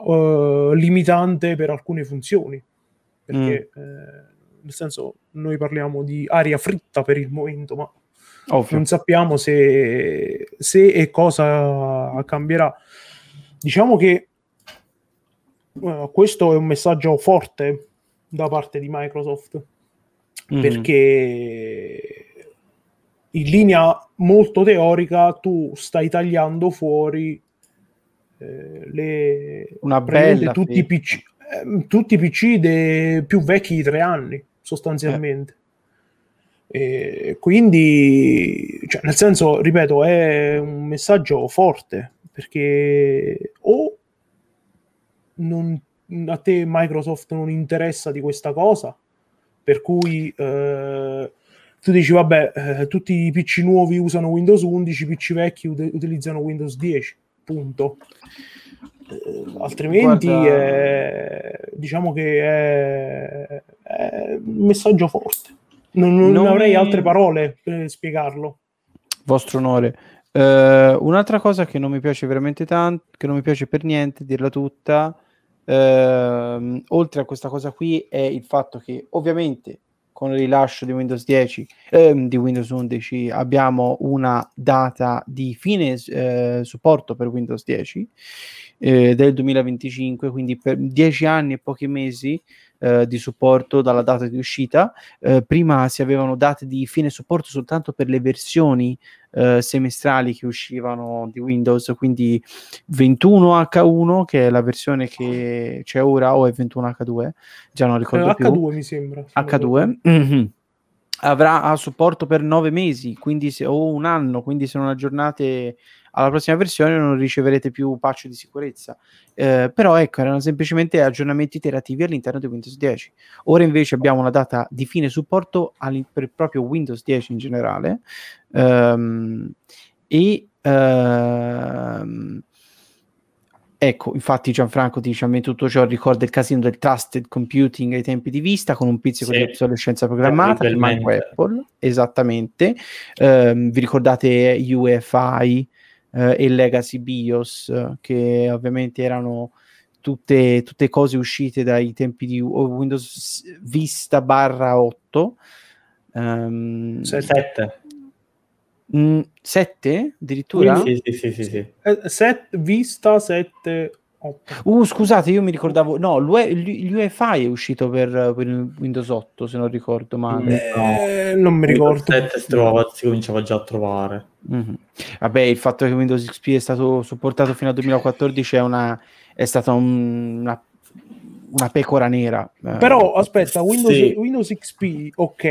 limitante per alcune funzioni, perché nel senso, noi parliamo di aria fritta per il momento, ma ovvio, non sappiamo se e cosa cambierà. Diciamo che questo è un messaggio forte da parte di Microsoft, perché in linea molto teorica tu stai tagliando fuori tutti i PC più vecchi di 3 anni sostanzialmente. Quindi, cioè, nel senso, ripeto, è un messaggio forte, perché a te Microsoft non interessa di questa cosa, per cui tu dici vabbè, tutti i PC nuovi usano Windows 11, i PC vecchi utilizzano Windows 10, punto. Altrimenti diciamo che è un messaggio forte, non avrei altre parole per spiegarlo. Vostro onore. Un'altra cosa che non mi piace veramente tanto, che non mi piace per niente, dirla tutta, oltre a questa cosa qui, è il fatto che ovviamente con il rilascio di Windows 10 di Windows 11 abbiamo una data di fine supporto per Windows 10 del 2025, quindi per 10 anni e pochi mesi di supporto dalla data di uscita. Prima si avevano date di fine supporto soltanto per le versioni semestrali che uscivano di Windows, quindi 21H1, che è la versione che c'è ora, o è 21H2, già non ricordo più. H2 mi sembra. H2. Mm-hmm. Avrà supporto per 9 mesi, quindi o un anno, quindi se non aggiornate alla prossima versione non riceverete più patch di sicurezza. Però ecco, erano semplicemente aggiornamenti iterativi all'interno di Windows 10. Ora invece abbiamo una data di fine supporto per proprio Windows 10 in generale, ecco, infatti Gianfranco dice: a me tutto ciò ricorda il casino del trusted computing ai tempi di Vista, con un pizzico di obsolescenza programmata, il manco Apple, esattamente. Vi ricordate UEFI e Legacy BIOS, che ovviamente erano tutte cose uscite dai tempi di Windows Vista /8. 7. 7 addirittura? Sì. Vista 7. 8. Scusate, io mi ricordavo, no, l'UEFI è uscito per Windows 8, se non ricordo male. No, non mi ricordo. Windows 7 si cominciava già a trovare. Mm-hmm. Vabbè, il fatto che Windows XP è stato supportato fino al 2014 è stata una pecora nera. Però aspetta, Windows XP, ok,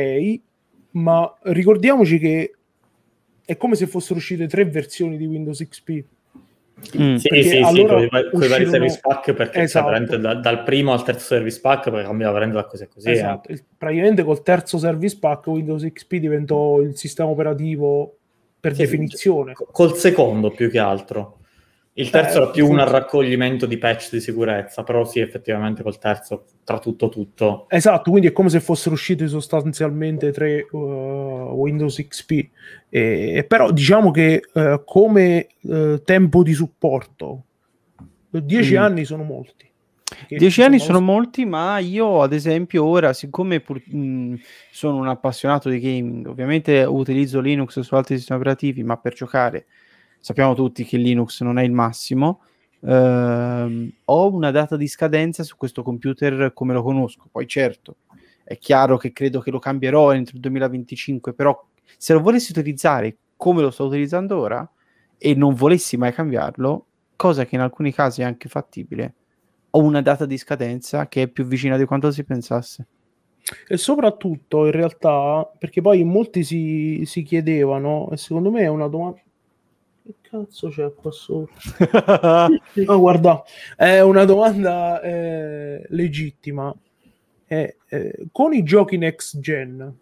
ma ricordiamoci che è come se fossero uscite 3 versioni di Windows XP. Allora quei vari service pack, perché esatto. dal primo al terzo service pack, perché cambiava veramente da così a così. Esatto. Praticamente col terzo service pack Windows XP diventò il sistema operativo per definizione. Col secondo più che altro. Il terzo era più un raccoglimento di patch di sicurezza, però sì, effettivamente col terzo tra tutto. Esatto, quindi è come se fossero usciti sostanzialmente 3 Windows XP. Però diciamo che come tempo di supporto 10 anni sono molti. 10 anni sono molti, ma io ad esempio ora, siccome sono un appassionato di gaming, ovviamente utilizzo Linux su altri sistemi operativi, ma per giocare sappiamo tutti che Linux non è il massimo. Ho una data di scadenza su questo computer come lo conosco. Poi certo, è chiaro che credo che lo cambierò entro il 2025, però se lo volessi utilizzare come lo sto utilizzando ora e non volessi mai cambiarlo, cosa che in alcuni casi è anche fattibile, ho una data di scadenza che è più vicina di quanto si pensasse. E soprattutto, in realtà, perché poi molti si chiedevano, e secondo me è una domanda... Che cazzo c'è qua sopra? Oh, guarda, è una domanda legittima. Con i giochi next gen,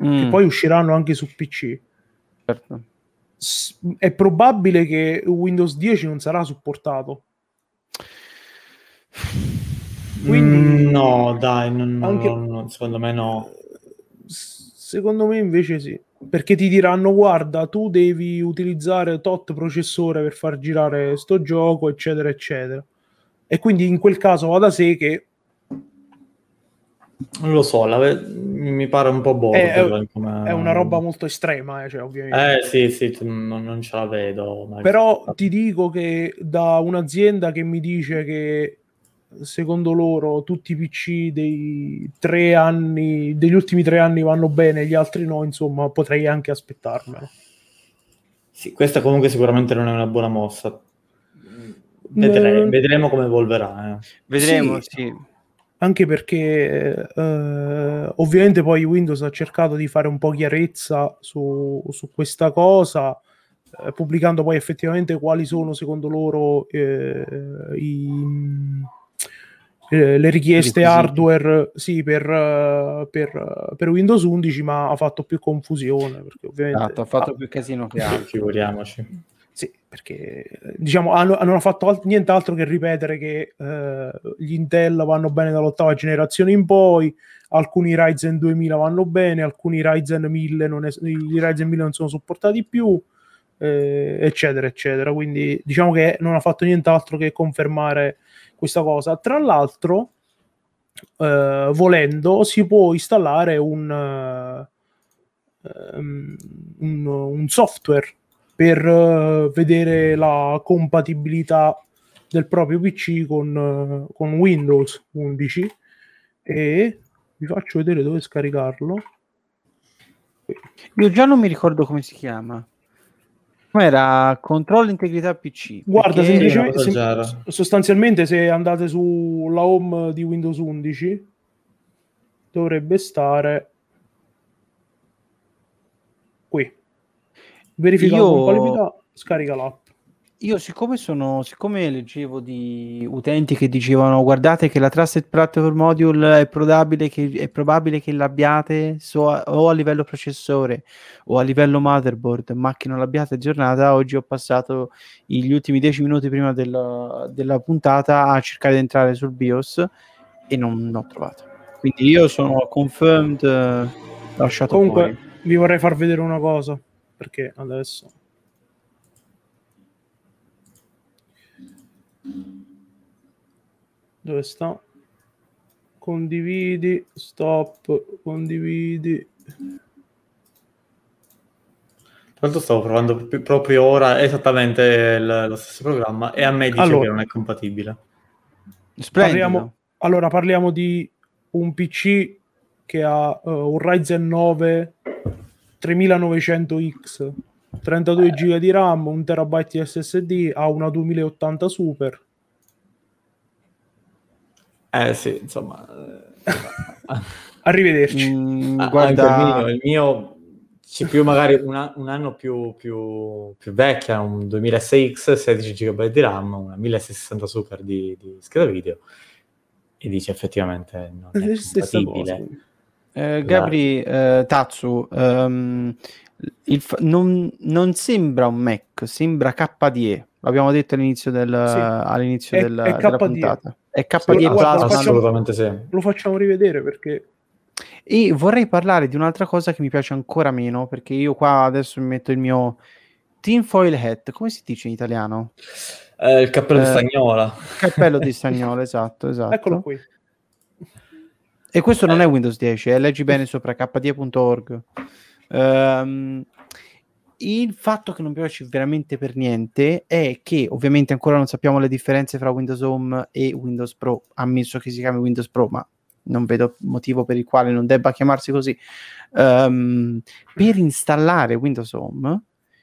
che poi usciranno anche su PC, certo, è probabile che Windows 10 non sarà supportato. Quindi, no, dai, no, secondo me no. Secondo me invece sì. Perché ti diranno: guarda, tu devi utilizzare tot processore per far girare sto gioco, eccetera eccetera. E quindi in quel caso va da sé che non lo so, mi pare un po' bordo, è una roba molto estrema, cioè, ovviamente. Sì, non ce la vedo, ma... Però ti dico che da un'azienda che mi dice che secondo loro tutti i PC degli ultimi 3 anni vanno bene, gli altri no, insomma, potrei anche aspettarmelo. Sì, questa comunque sicuramente non è una buona mossa. Vedremo come evolverà. Vedremo, sì. Anche perché ovviamente poi Windows ha cercato di fare un po' chiarezza su questa cosa, pubblicando poi effettivamente quali sono secondo loro le richieste hardware, sì, per Windows 11, ma ha fatto più confusione, perché ovviamente ha fatto più casino che altro. Figuriamoci. Sì, perché diciamo non ha fatto nient'altro che ripetere che gli Intel vanno bene dall'8ª generazione in poi, alcuni Ryzen 2000 vanno bene, alcuni Ryzen 1000 non sono supportati più, eccetera eccetera. Quindi diciamo che non ha fatto nient'altro che confermare questa cosa. Tra l'altro, volendo, si può installare un software per vedere la compatibilità del proprio PC con Windows 11, e vi faccio vedere dove scaricarlo. Io già non mi ricordo come si chiama. Era controllo integrità PC. Guarda, sostanzialmente se andate sulla home di Windows 11 dovrebbe stare qui. Verifica la compatibilità, scarica l'app. Io siccome leggevo di utenti che dicevano: guardate che la Trusted Platform Module è probabile che l'abbiate o a livello processore o a livello motherboard, ma che non l'abbiate aggiornata. Oggi ho passato gli ultimi 10 minuti prima della puntata a cercare di entrare sul BIOS e non l'ho trovato. Quindi io sono confirmed, lasciato comunque fuori. Vi vorrei far vedere una cosa, perché adesso... Dove sta? Condividi, stop, condividi. Tanto stavo provando proprio ora esattamente lo stesso programma e a me dice allora, che non è compatibile. Parliamo di un PC che ha un Ryzen 9 3900X, 32 GB di RAM, 1 TB di SSD, ha una 2080 Super. Sì, insomma. Arrivederci. Guarda, il mio CPU magari un anno più vecchia, un 2006X, 16 GB di RAM, una 1060 Super di scheda video, e dice effettivamente non è compatibile. Gabri Tatsu, non sembra un Mac, sembra KDE. L'abbiamo detto all'inizio della KDE. Della puntata. È KDE Plus, assolutamente sì. Lo facciamo rivedere perché... E vorrei parlare di un'altra cosa che mi piace ancora meno, perché io qua adesso mi metto il mio tinfoil hat, come si dice in italiano? Il cappello di stagnola. Cappello di stagnola, esatto. Eccolo qui. E questo non è Windows 10, leggi bene sopra kde.org. Il fatto che non mi piace veramente per niente è che ovviamente ancora non sappiamo le differenze fra Windows Home e Windows Pro, ammesso che si chiami Windows Pro, ma non vedo motivo per il quale non debba chiamarsi così. Per installare Windows Home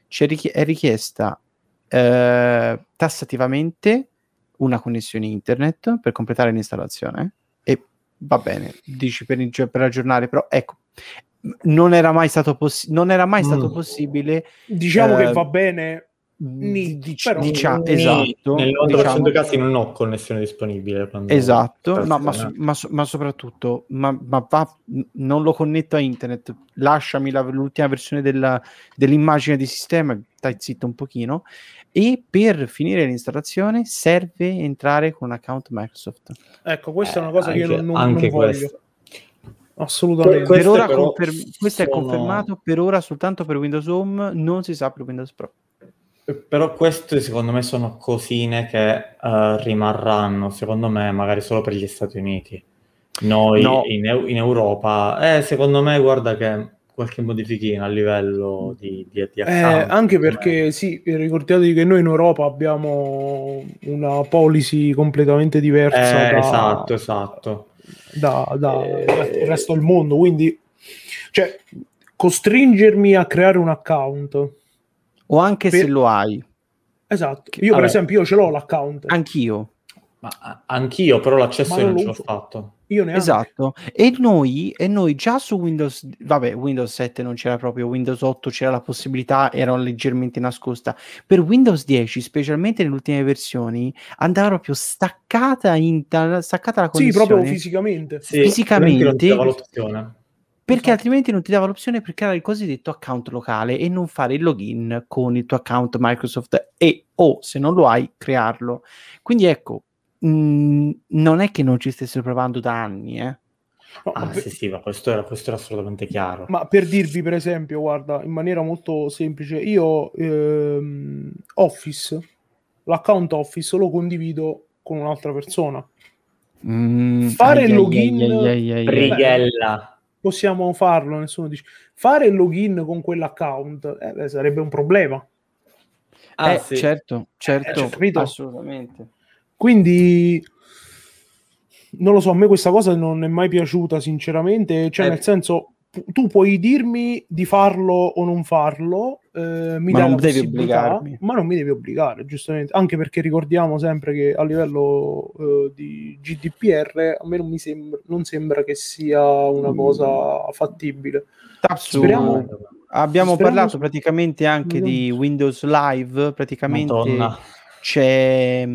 è richiesta tassativamente una connessione internet per completare l'installazione, e va bene, dici per aggiornare, però ecco, non era mai stato possibile, diciamo che va bene. Esatto, nell'8% casi non ho connessione disponibile. Esatto, ma soprattutto non lo connetto a internet. Lasciami l'ultima versione dell'immagine di sistema, stai zitto un pochino. E per finire l'installazione serve entrare con un account Microsoft. Ecco, questa è una cosa che io non voglio. Assolutamente. Questo è confermato per ora soltanto per Windows Home, non si sa per Windows Pro. Però queste secondo me sono cosine che rimarranno, secondo me, magari solo per gli Stati Uniti. In Europa, secondo me, guarda che qualche modifichina a livello di account, anche perché sì, ricordatevi che noi in Europa abbiamo una policy completamente diversa dal resto del mondo, quindi cioè costringermi a creare un account o anche se lo hai, esatto, io per esempio ce l'ho l'account, anch'io però l'accesso non ce l'ho fatto io neanche. Esatto, e noi già su Windows, vabbè, Windows 7 non c'era proprio, Windows 8 c'era la possibilità, era leggermente nascosta. Per Windows 10, specialmente nelle ultime versioni, andava proprio staccata la connessione, sì, proprio fisicamente non ti dava l'opzione. Perché altrimenti non ti dava l'opzione per creare il cosiddetto account locale e non fare il login con il tuo account Microsoft o se non lo hai, crearlo. Quindi ecco, non è che non ci stessero provando da anni, No, ma questo era assolutamente chiaro. Ma per dirvi, per esempio, guarda, in maniera molto semplice, io Office, l'account Office lo condivido con un'altra persona. Fare il login... Brighella... possiamo farlo, nessuno dice fare il login con quell'account sarebbe un problema, sì. certo, assolutamente. Quindi non lo so, a me questa cosa non è mai piaciuta sinceramente, cioè nel senso tu puoi dirmi di farlo o non farlo, ma non devi obbligarmi, ma non mi devi obbligare, giustamente, anche perché ricordiamo sempre che a livello di GDPR a me non sembra che sia una cosa fattibile. Abbiamo parlato praticamente anche di Windows Live, praticamente. Madonna. C'è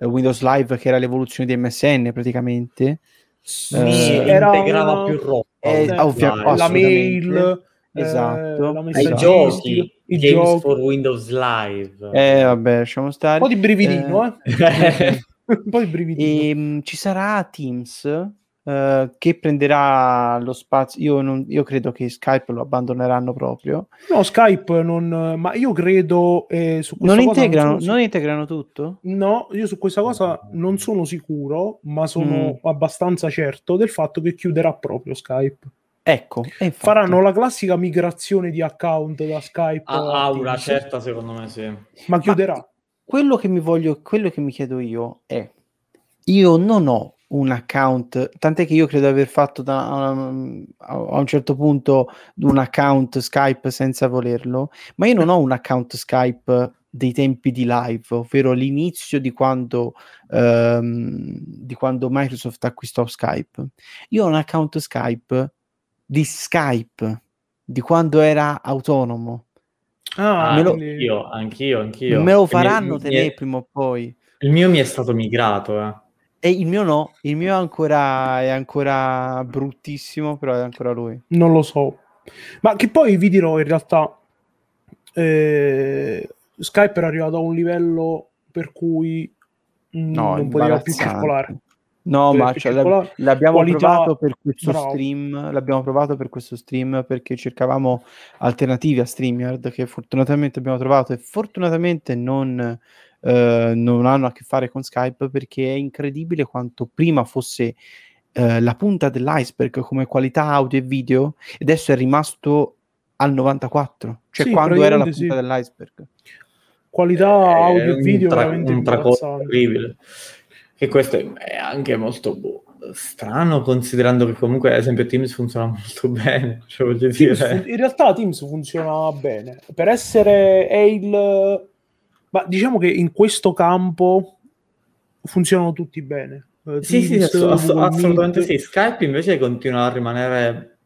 Windows Live che era l'evoluzione di MSN praticamente. Integrava più roba, la mail, i giochi, i Games giochi for Windows Live, vabbè, lasciamo stare. Un po' di brividino. Ci sarà Teams che prenderà lo spazio. Io credo che Skype lo abbandoneranno proprio. No, Skype non, ma io credo su questa cosa integrano, non integrano tutto? No, io su questa cosa non sono sicuro, ma sono abbastanza certo del fatto che chiuderà proprio Skype. Ecco, faranno la classica migrazione di account da Skype a una certa, secondo me sì. Ma chiuderà. Ma quello che mi chiedo io è: io non ho un account, tant'è che io credo di aver fatto a un certo punto un account Skype senza volerlo, ma io non ho un account Skype dei tempi di Live, ovvero l'inizio di quando Microsoft acquistò Skype. Io ho un account Skype di Skype di quando era autonomo. Anch'io. Me lo faranno tenere prima o poi. Il mio mi è stato migrato, E il mio no, il mio è ancora bruttissimo, però è ancora lui. Non lo so. Ma che poi vi dirò, in realtà Skype era arrivato a un livello per cui non poteva più circolare. No, ma cioè, l'abbiamo provato per questo stream, perché cercavamo alternative a StreamYard che fortunatamente abbiamo trovato e fortunatamente non hanno a che fare con Skype, perché è incredibile quanto prima fosse la punta dell'iceberg come qualità audio e video, e adesso è rimasto al 94, cioè sì, quando era la punta dell'iceberg. Qualità audio e video veramente incredibile. Che questo è anche molto strano, considerando che comunque, ad esempio, Teams funziona molto bene. Cioè, voglio dire. In realtà Teams funziona bene. Per essere ma diciamo che in questo campo funzionano tutti bene. Assolutamente sì. Skype invece continua a rimanere...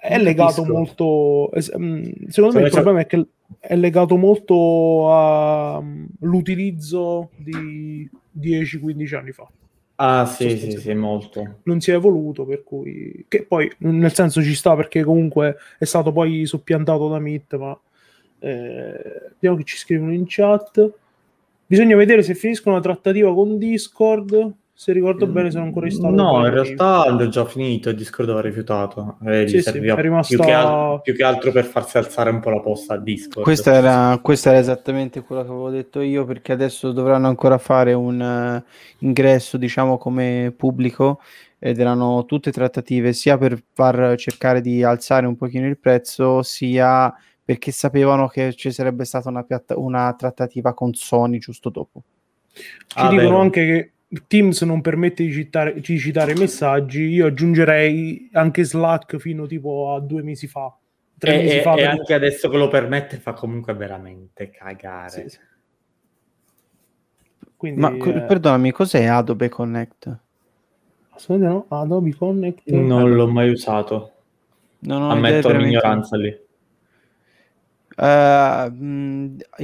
È legato molto... Secondo me il problema è che è legato molto all'utilizzo di 10-15 anni fa. Ah sì, molto. Non si è evoluto, per cui... Che poi, nel senso, ci sta, perché comunque è stato poi soppiantato da Meet, ma... vediamo che ci scrivono in chat. Bisogna vedere se finiscono la trattativa con Discord... Se ricordo bene, sono ancora installato. No, in realtà l'ho già finito, il Discord l'ho rifiutato. È rimasto più che altro per farsi alzare un po' la posta a Discord. Questa era esattamente quello che avevo detto io, perché adesso dovranno ancora fare un ingresso, diciamo, come pubblico, ed erano tutte trattative sia per far cercare di alzare un pochino il prezzo, sia perché sapevano che ci sarebbe stata una trattativa con Sony giusto dopo. Dicono anche che Teams non permette di citare messaggi. Io aggiungerei anche Slack fino tipo a 2 mesi fa, 3 mesi fa. E anche adesso che lo permette fa comunque veramente cagare. Sì. Quindi, perdonami, cos'è Adobe Connect? Aspetta, no? Adobe Connect? Non l'ho mai usato. Non ammetto l'ignoranza lì.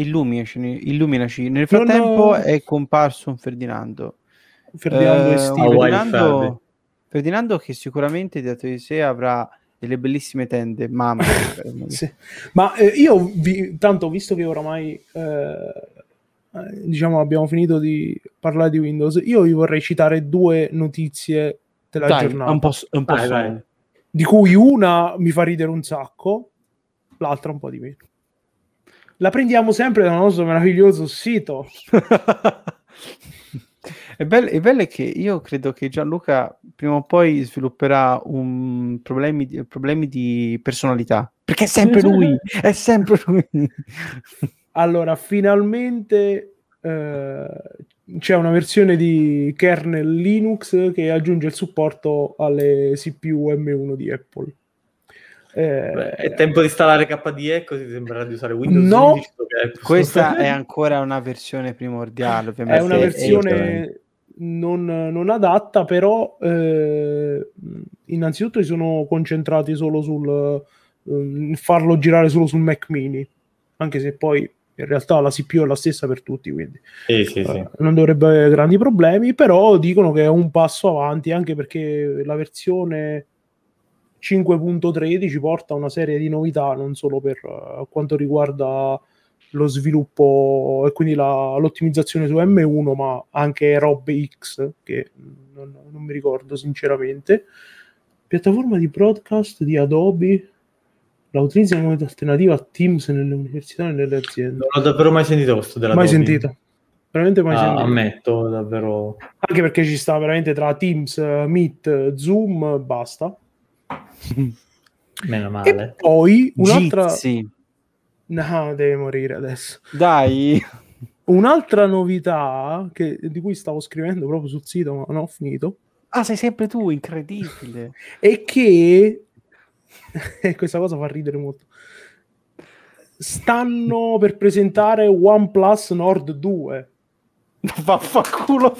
Illuminaci. Nel frattempo è comparso un Ferdinando che sicuramente dietro di sé avrà delle bellissime tende, mamma. Sì. Ma io visto che oramai diciamo abbiamo finito di parlare di Windows, io vi vorrei citare 2 notizie della giornata, un po', di cui una mi fa ridere un sacco, l'altra un po' di meno. La prendiamo sempre dal nostro meraviglioso sito. È bello che io credo che Gianluca prima o poi svilupperà problemi di personalità, perché è sempre lui. Allora, finalmente c'è una versione di kernel Linux che aggiunge il supporto alle CPU M1 di Apple. È tempo di installare KDE, così sembrerà di usare Windows. No, questa è ancora una versione primordiale, ovviamente. È una versione non adatta, però innanzitutto si sono concentrati solo sul farlo girare solo sul Mac mini, anche se poi in realtà la CPU è la stessa per tutti, quindi non dovrebbe avere grandi problemi, però dicono che è un passo avanti, anche perché la versione 5.13 porta una serie di novità, non solo per quanto riguarda lo sviluppo e quindi l'ottimizzazione su M1, ma anche robe X che non mi ricordo sinceramente. Piattaforma di broadcast di Adobe, la utilizzano come alternativa a Teams nelle università e nelle aziende. Non l'ho davvero mai sentito questo dell'Adobe. Mai sentito. Veramente mai sentito. Ammetto, davvero. Anche perché ci sta veramente tra Teams, Meet, Zoom, basta. Meno male. E poi un'altra... Jitsi. No, deve morire adesso. Dai! Un'altra novità che, di cui stavo scrivendo proprio sul sito, ma non ho finito. Ah, sei sempre tu, incredibile. È che... questa cosa fa ridere molto. Stanno per presentare OnePlus Nord 2. Vaffanculo,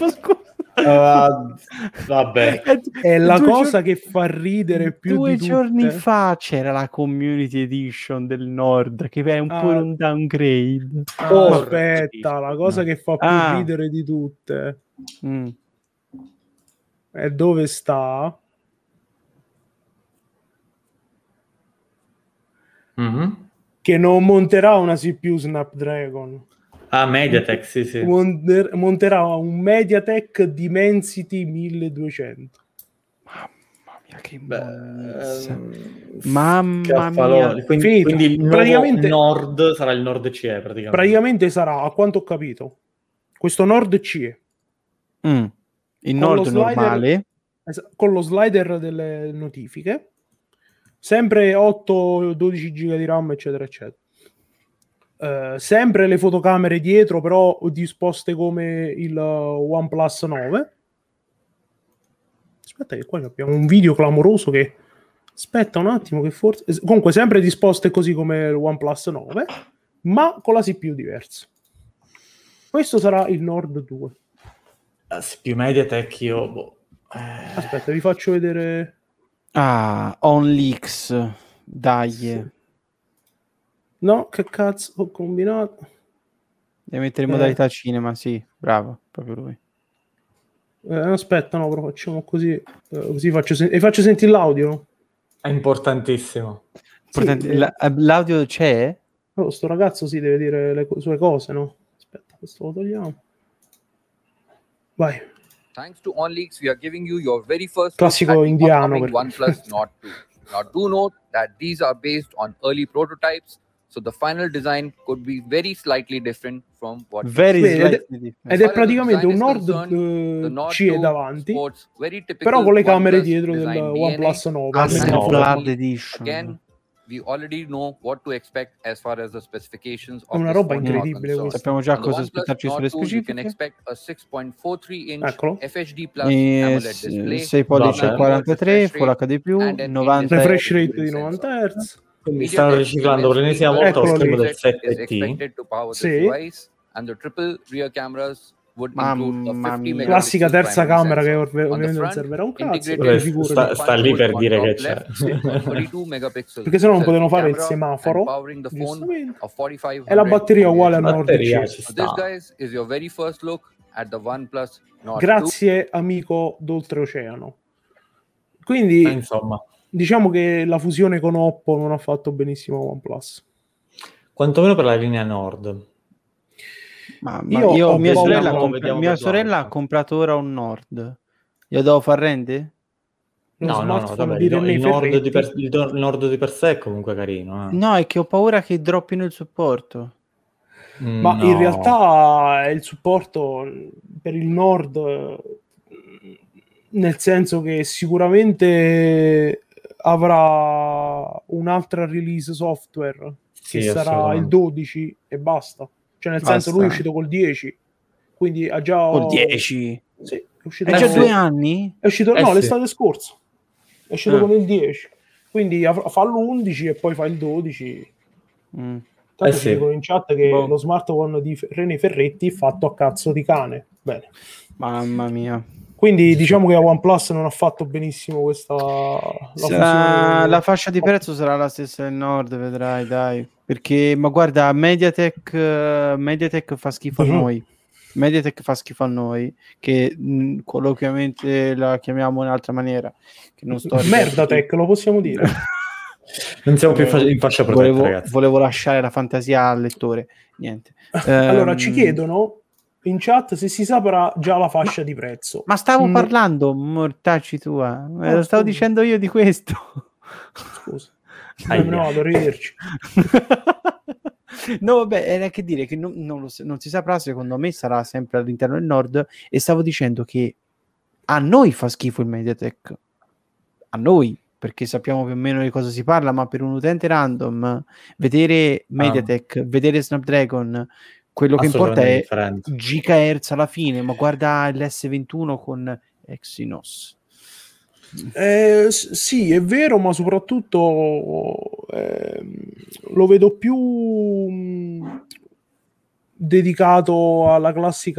vabbè. È la cosa che fa ridere più di tutte. 2 giorni fa c'era la Community Edition del Nord, che è un po' un downgrade. Aspetta, la cosa che fa più ridere di tutte è dove sta... Mm-hmm. Che non monterà una CPU Snapdragon. Ah, MediaTek, sì. Monterà un MediaTek Dimensity 1200. Mamma mia, che mamma mia. Quindi il praticamente, Nord sarà il Nord CE, praticamente sarà, a quanto ho capito, questo Nord CE. Il Nord normale. Con lo slider delle notifiche. Sempre 8-12 giga di RAM, eccetera, eccetera. Sempre le fotocamere dietro, però disposte come il OnePlus 9. Aspetta che qua abbiamo un video clamoroso che... Aspetta un attimo che forse... Comunque sempre disposte così come il OnePlus 9, ma con la CPU diversa. Questo sarà il Nord 2. La CPU MediaTek io... Aspetta, vi faccio vedere... Ah, OnLeaks, dai. Sì. No, che cazzo, ho combinato. Devi mettere in modalità cinema, sì, bravo, proprio lui. Aspetta, no, però facciamo così, così faccio sentire l'audio. È importantissimo. Sì, l'audio c'è? Oh, sto ragazzo si deve dire le sue cose, no? Aspetta, questo lo togliamo. Vai. Thanks to OnLeaks, we are giving you your very first classico indiano OnePlus Nord 2. Now, do note that these are based on early prototypes, so the final design could be very slightly different from what. Ed è praticamente un Nord CE davanti, però con le camere dietro del OnePlus 9. Again, we already know what to expect as far as the specifications of una roba incredibile. Sappiamo già cosa aspettarci sulle specifiche. You can expect a 6.43 inch FHD plus AMOLED display, 6 pollici a 43 Full HD+, 90 refresh rate di 90 Hz. Mi stanno riciclando per l'ennesima volta lo schermo del 7T. Sì. And the triple rear cameras would include a 50 megapixel classica terza camera che ovviamente non servirà un cazzo, sta lì per dire che c'è perché sennò non potevano fare il semaforo. E la batteria uguale al Nord CE. Grazie amico d'oltreoceano. Quindi insomma, diciamo che la fusione con Oppo non ha fatto benissimo OnePlus, quantomeno per la linea Nord. Io mia sorella ha comprato ora un Nord. Io devo far rende? No, vabbè, il Nord di per sé è comunque carino. No, è che ho paura che droppino il supporto. In realtà il supporto per il Nord, nel senso che sicuramente avrà un'altra release software che sarà il 12 e basta. Cioè, nel senso, lui è uscito col 10, quindi ha già... Col 10? Sì, è uscito... Ha già 2 anni? È uscito... No, l'estate scorsa. È uscito con il 10. Quindi fa l'11 e poi fa il 12. Tanto ci dicono in chat che lo smartphone di René Ferretti è fatto a cazzo di cane. Bene. Mamma mia. Quindi diciamo che la OnePlus non ha fatto benissimo questa... La fascia di prezzo sarà la stessa del Nord, vedrai, dai. Perché, ma guarda, MediaTek fa schifo a noi. MediaTek fa schifo a noi, che colloquialmente la chiamiamo in altra maniera. Che non sto MerdaTek, lo possiamo dire. Non siamo più in fascia protetta, volevo lasciare la fantasia al lettore. Niente. Allora, ci chiedono in chat se si saprà già la fascia di prezzo. Ma stavo parlando, mortacci tua, lo stavo dicendo io di questo. Scusa. No, per rivederci. No, vabbè, era che dire che non si saprà, secondo me sarà sempre all'interno del nord, e stavo dicendo che a noi fa schifo il Mediatek, a noi, perché sappiamo più o meno di cosa si parla, ma per un utente random vedere Mediatek, vedere Snapdragon, quello che importa è GHz alla fine, ma guarda l'S21 con Exynos. Sì, è vero, ma soprattutto lo vedo più dedicato alla classico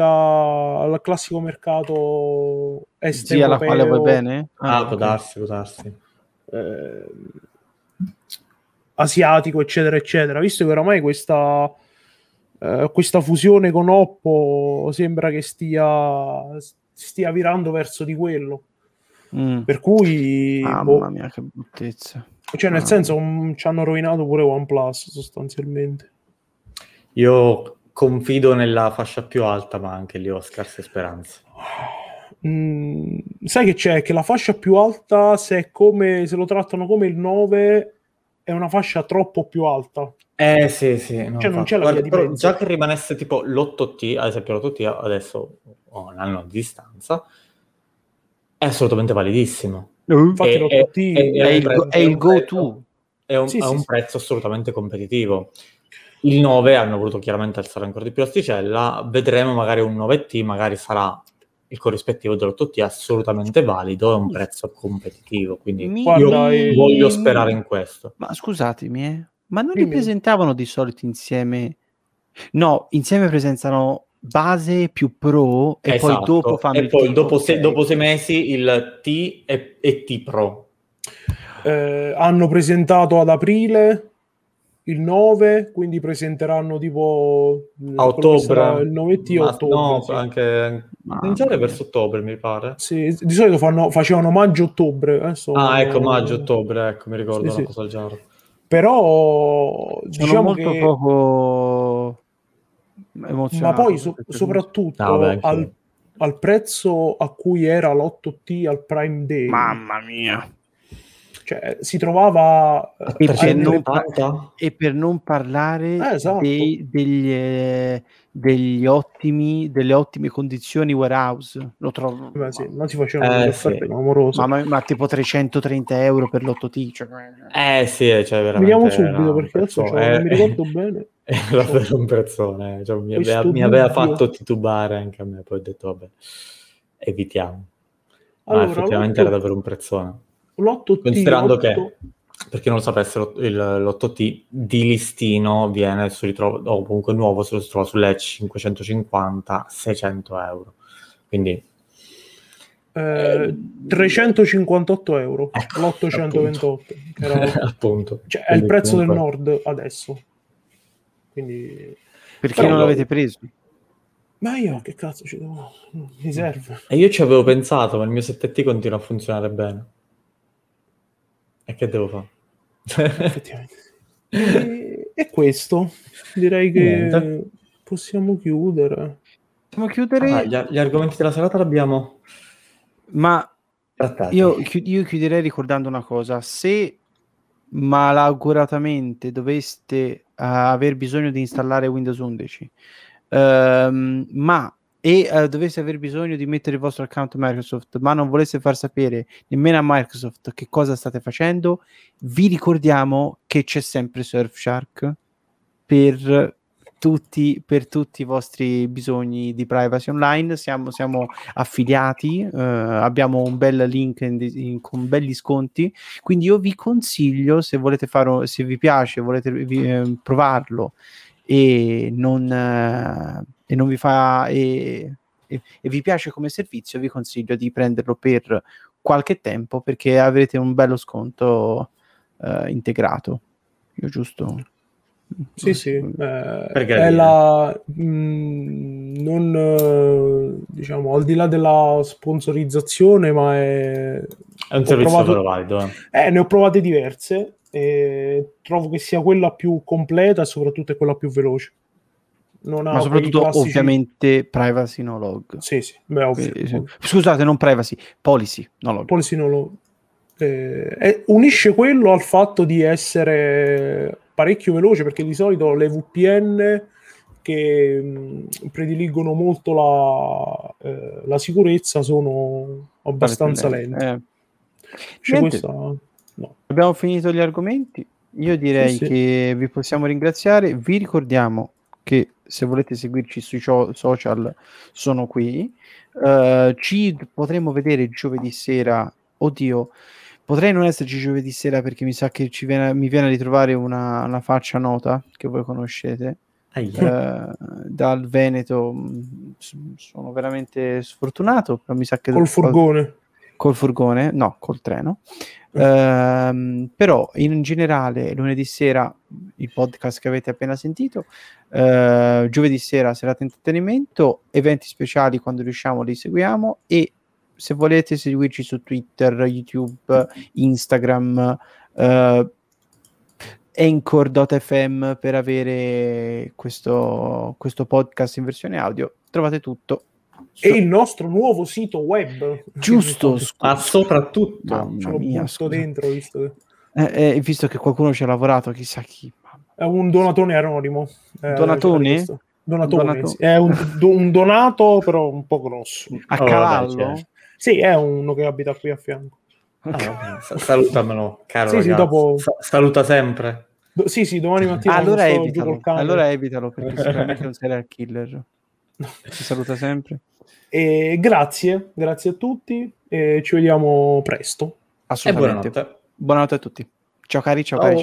mercato est europeo, alla quale vuoi bene? Può darsi. Asiatico, eccetera, eccetera, visto che oramai questa fusione con Oppo sembra che stia virando verso di quello. Per cui mamma mia, che bruttezza, cioè nel senso ci hanno rovinato pure OnePlus sostanzialmente. Io confido nella fascia più alta, ma anche lì ho scarse speranze. Sai che c'è? Che la fascia più alta, se lo trattano come il 9, è una fascia troppo più alta. Sì, no, cioè non c'è la via di mezzo. Già che rimanesse tipo l'8T, ad esempio l'8T adesso un anno di distanza, è assolutamente validissimo. Infatti è il go to, è un prezzo assolutamente competitivo. Il 9 hanno voluto chiaramente alzare ancora di più l'asticella, vedremo, magari un 9T magari sarà il corrispettivo dell'8T, assolutamente valido, è un prezzo competitivo, quindi io voglio sperare in questo. Ma scusatemi, ma non li presentavano di solito insieme? No, insieme presentano base più pro e poi dopo fanno e poi dopo 6 mesi il T e T Pro. Hanno presentato ad aprile il 9, quindi presenteranno tipo a ottobre il 9T, ottobre. No, anche verso ottobre mi pare. Sì, di solito facevano maggio-ottobre. Maggio-ottobre, ecco, mi ricordo una cosa del genere. Però diciamo molto che poco emozionato, ma poi soprattutto al prezzo a cui era l'8T al Prime Day, mamma mia, cioè si trovava per non parlare delle ottime condizioni warehouse. Lo trovo non si faceva amoroso, ma tipo €330 per l'8T, cioè cioè veramente vediamo subito, perché adesso non mi ricordo bene. È davvero un prezzone, cioè, mi aveva fatto titubare anche a me, poi ho detto vabbè, evitiamo. Ma effettivamente era davvero un prezzone. L'8T, considerando che, per chi non lo sapesse, l'8T di listino viene comunque nuovo, se lo si trova sulle 550-600 euro, quindi €358, ecco, l'828 appunto. Cioè, è il prezzo del nord adesso, quindi perché non l'avete preso? Ma io che cazzo ci devo, mi serve. E io ci avevo pensato, ma il mio 7T continua a funzionare bene, e che devo fare? Effettivamente. E questo direi che possiamo chiudere. Gli argomenti della serata l'abbiamo trattati. Io chiuderei ricordando una cosa: se malauguratamente doveste aver bisogno di installare Windows 11 doveste aver bisogno di mettere il vostro account Microsoft, ma non volesse far sapere nemmeno a Microsoft che cosa state facendo, vi ricordiamo che c'è sempre Surfshark per tutti i vostri bisogni di privacy online. Siamo affiliati, abbiamo un bel link con belli sconti, quindi io vi consiglio, se volete farlo, se vi piace, volete provarlo e vi piace come servizio, vi consiglio di prenderlo per qualche tempo, perché avrete un bello sconto integrato. Io giusto? Sì, è la diciamo al di là della sponsorizzazione, ma è un servizio valido. Ne ho provate diverse e trovo che sia quella più completa e soprattutto è quella più veloce. non ha, ma soprattutto classici... ovviamente privacy no log. Sì, sì, beh, ovvio. Scusate, non privacy, policy no log. Policy no log. Unisce quello al fatto di essere parecchio veloce, perché di solito le VPN che prediligono molto la sicurezza sono abbastanza lente. Questa... no. Abbiamo finito gli argomenti. Io direi che vi possiamo ringraziare. Vi ricordiamo che se volete seguirci sui social sono qui. Ci potremo vedere giovedì sera. Oddio, potrei non esserci giovedì sera perché mi sa che mi viene a ritrovare una faccia nota che voi conoscete dal Veneto. Sono veramente sfortunato, però mi sa che col treno. Però in generale lunedì sera il podcast che avete appena sentito, giovedì sera serata intrattenimento, eventi speciali quando riusciamo li seguiamo, e se volete seguirci su Twitter, YouTube, Instagram, anchor.fm per avere questo podcast in versione audio, trovate tutto. E il nostro nuovo sito web, giusto? Ma soprattutto, visto che qualcuno ci ha lavorato, chissà chi, è un donatone anonimo. È un donato, però un po' grosso. A cavallo? Sì, è uno che abita qui a fianco. Salutamelo, caro. Sì, dopo... saluta sempre. Sì, domani mattina. Allora evitalo. Perché sicuramente un serial killer. Si saluta sempre. Grazie a tutti e ci vediamo presto. Assolutamente. Buonanotte a tutti. Ciao cari, ciao.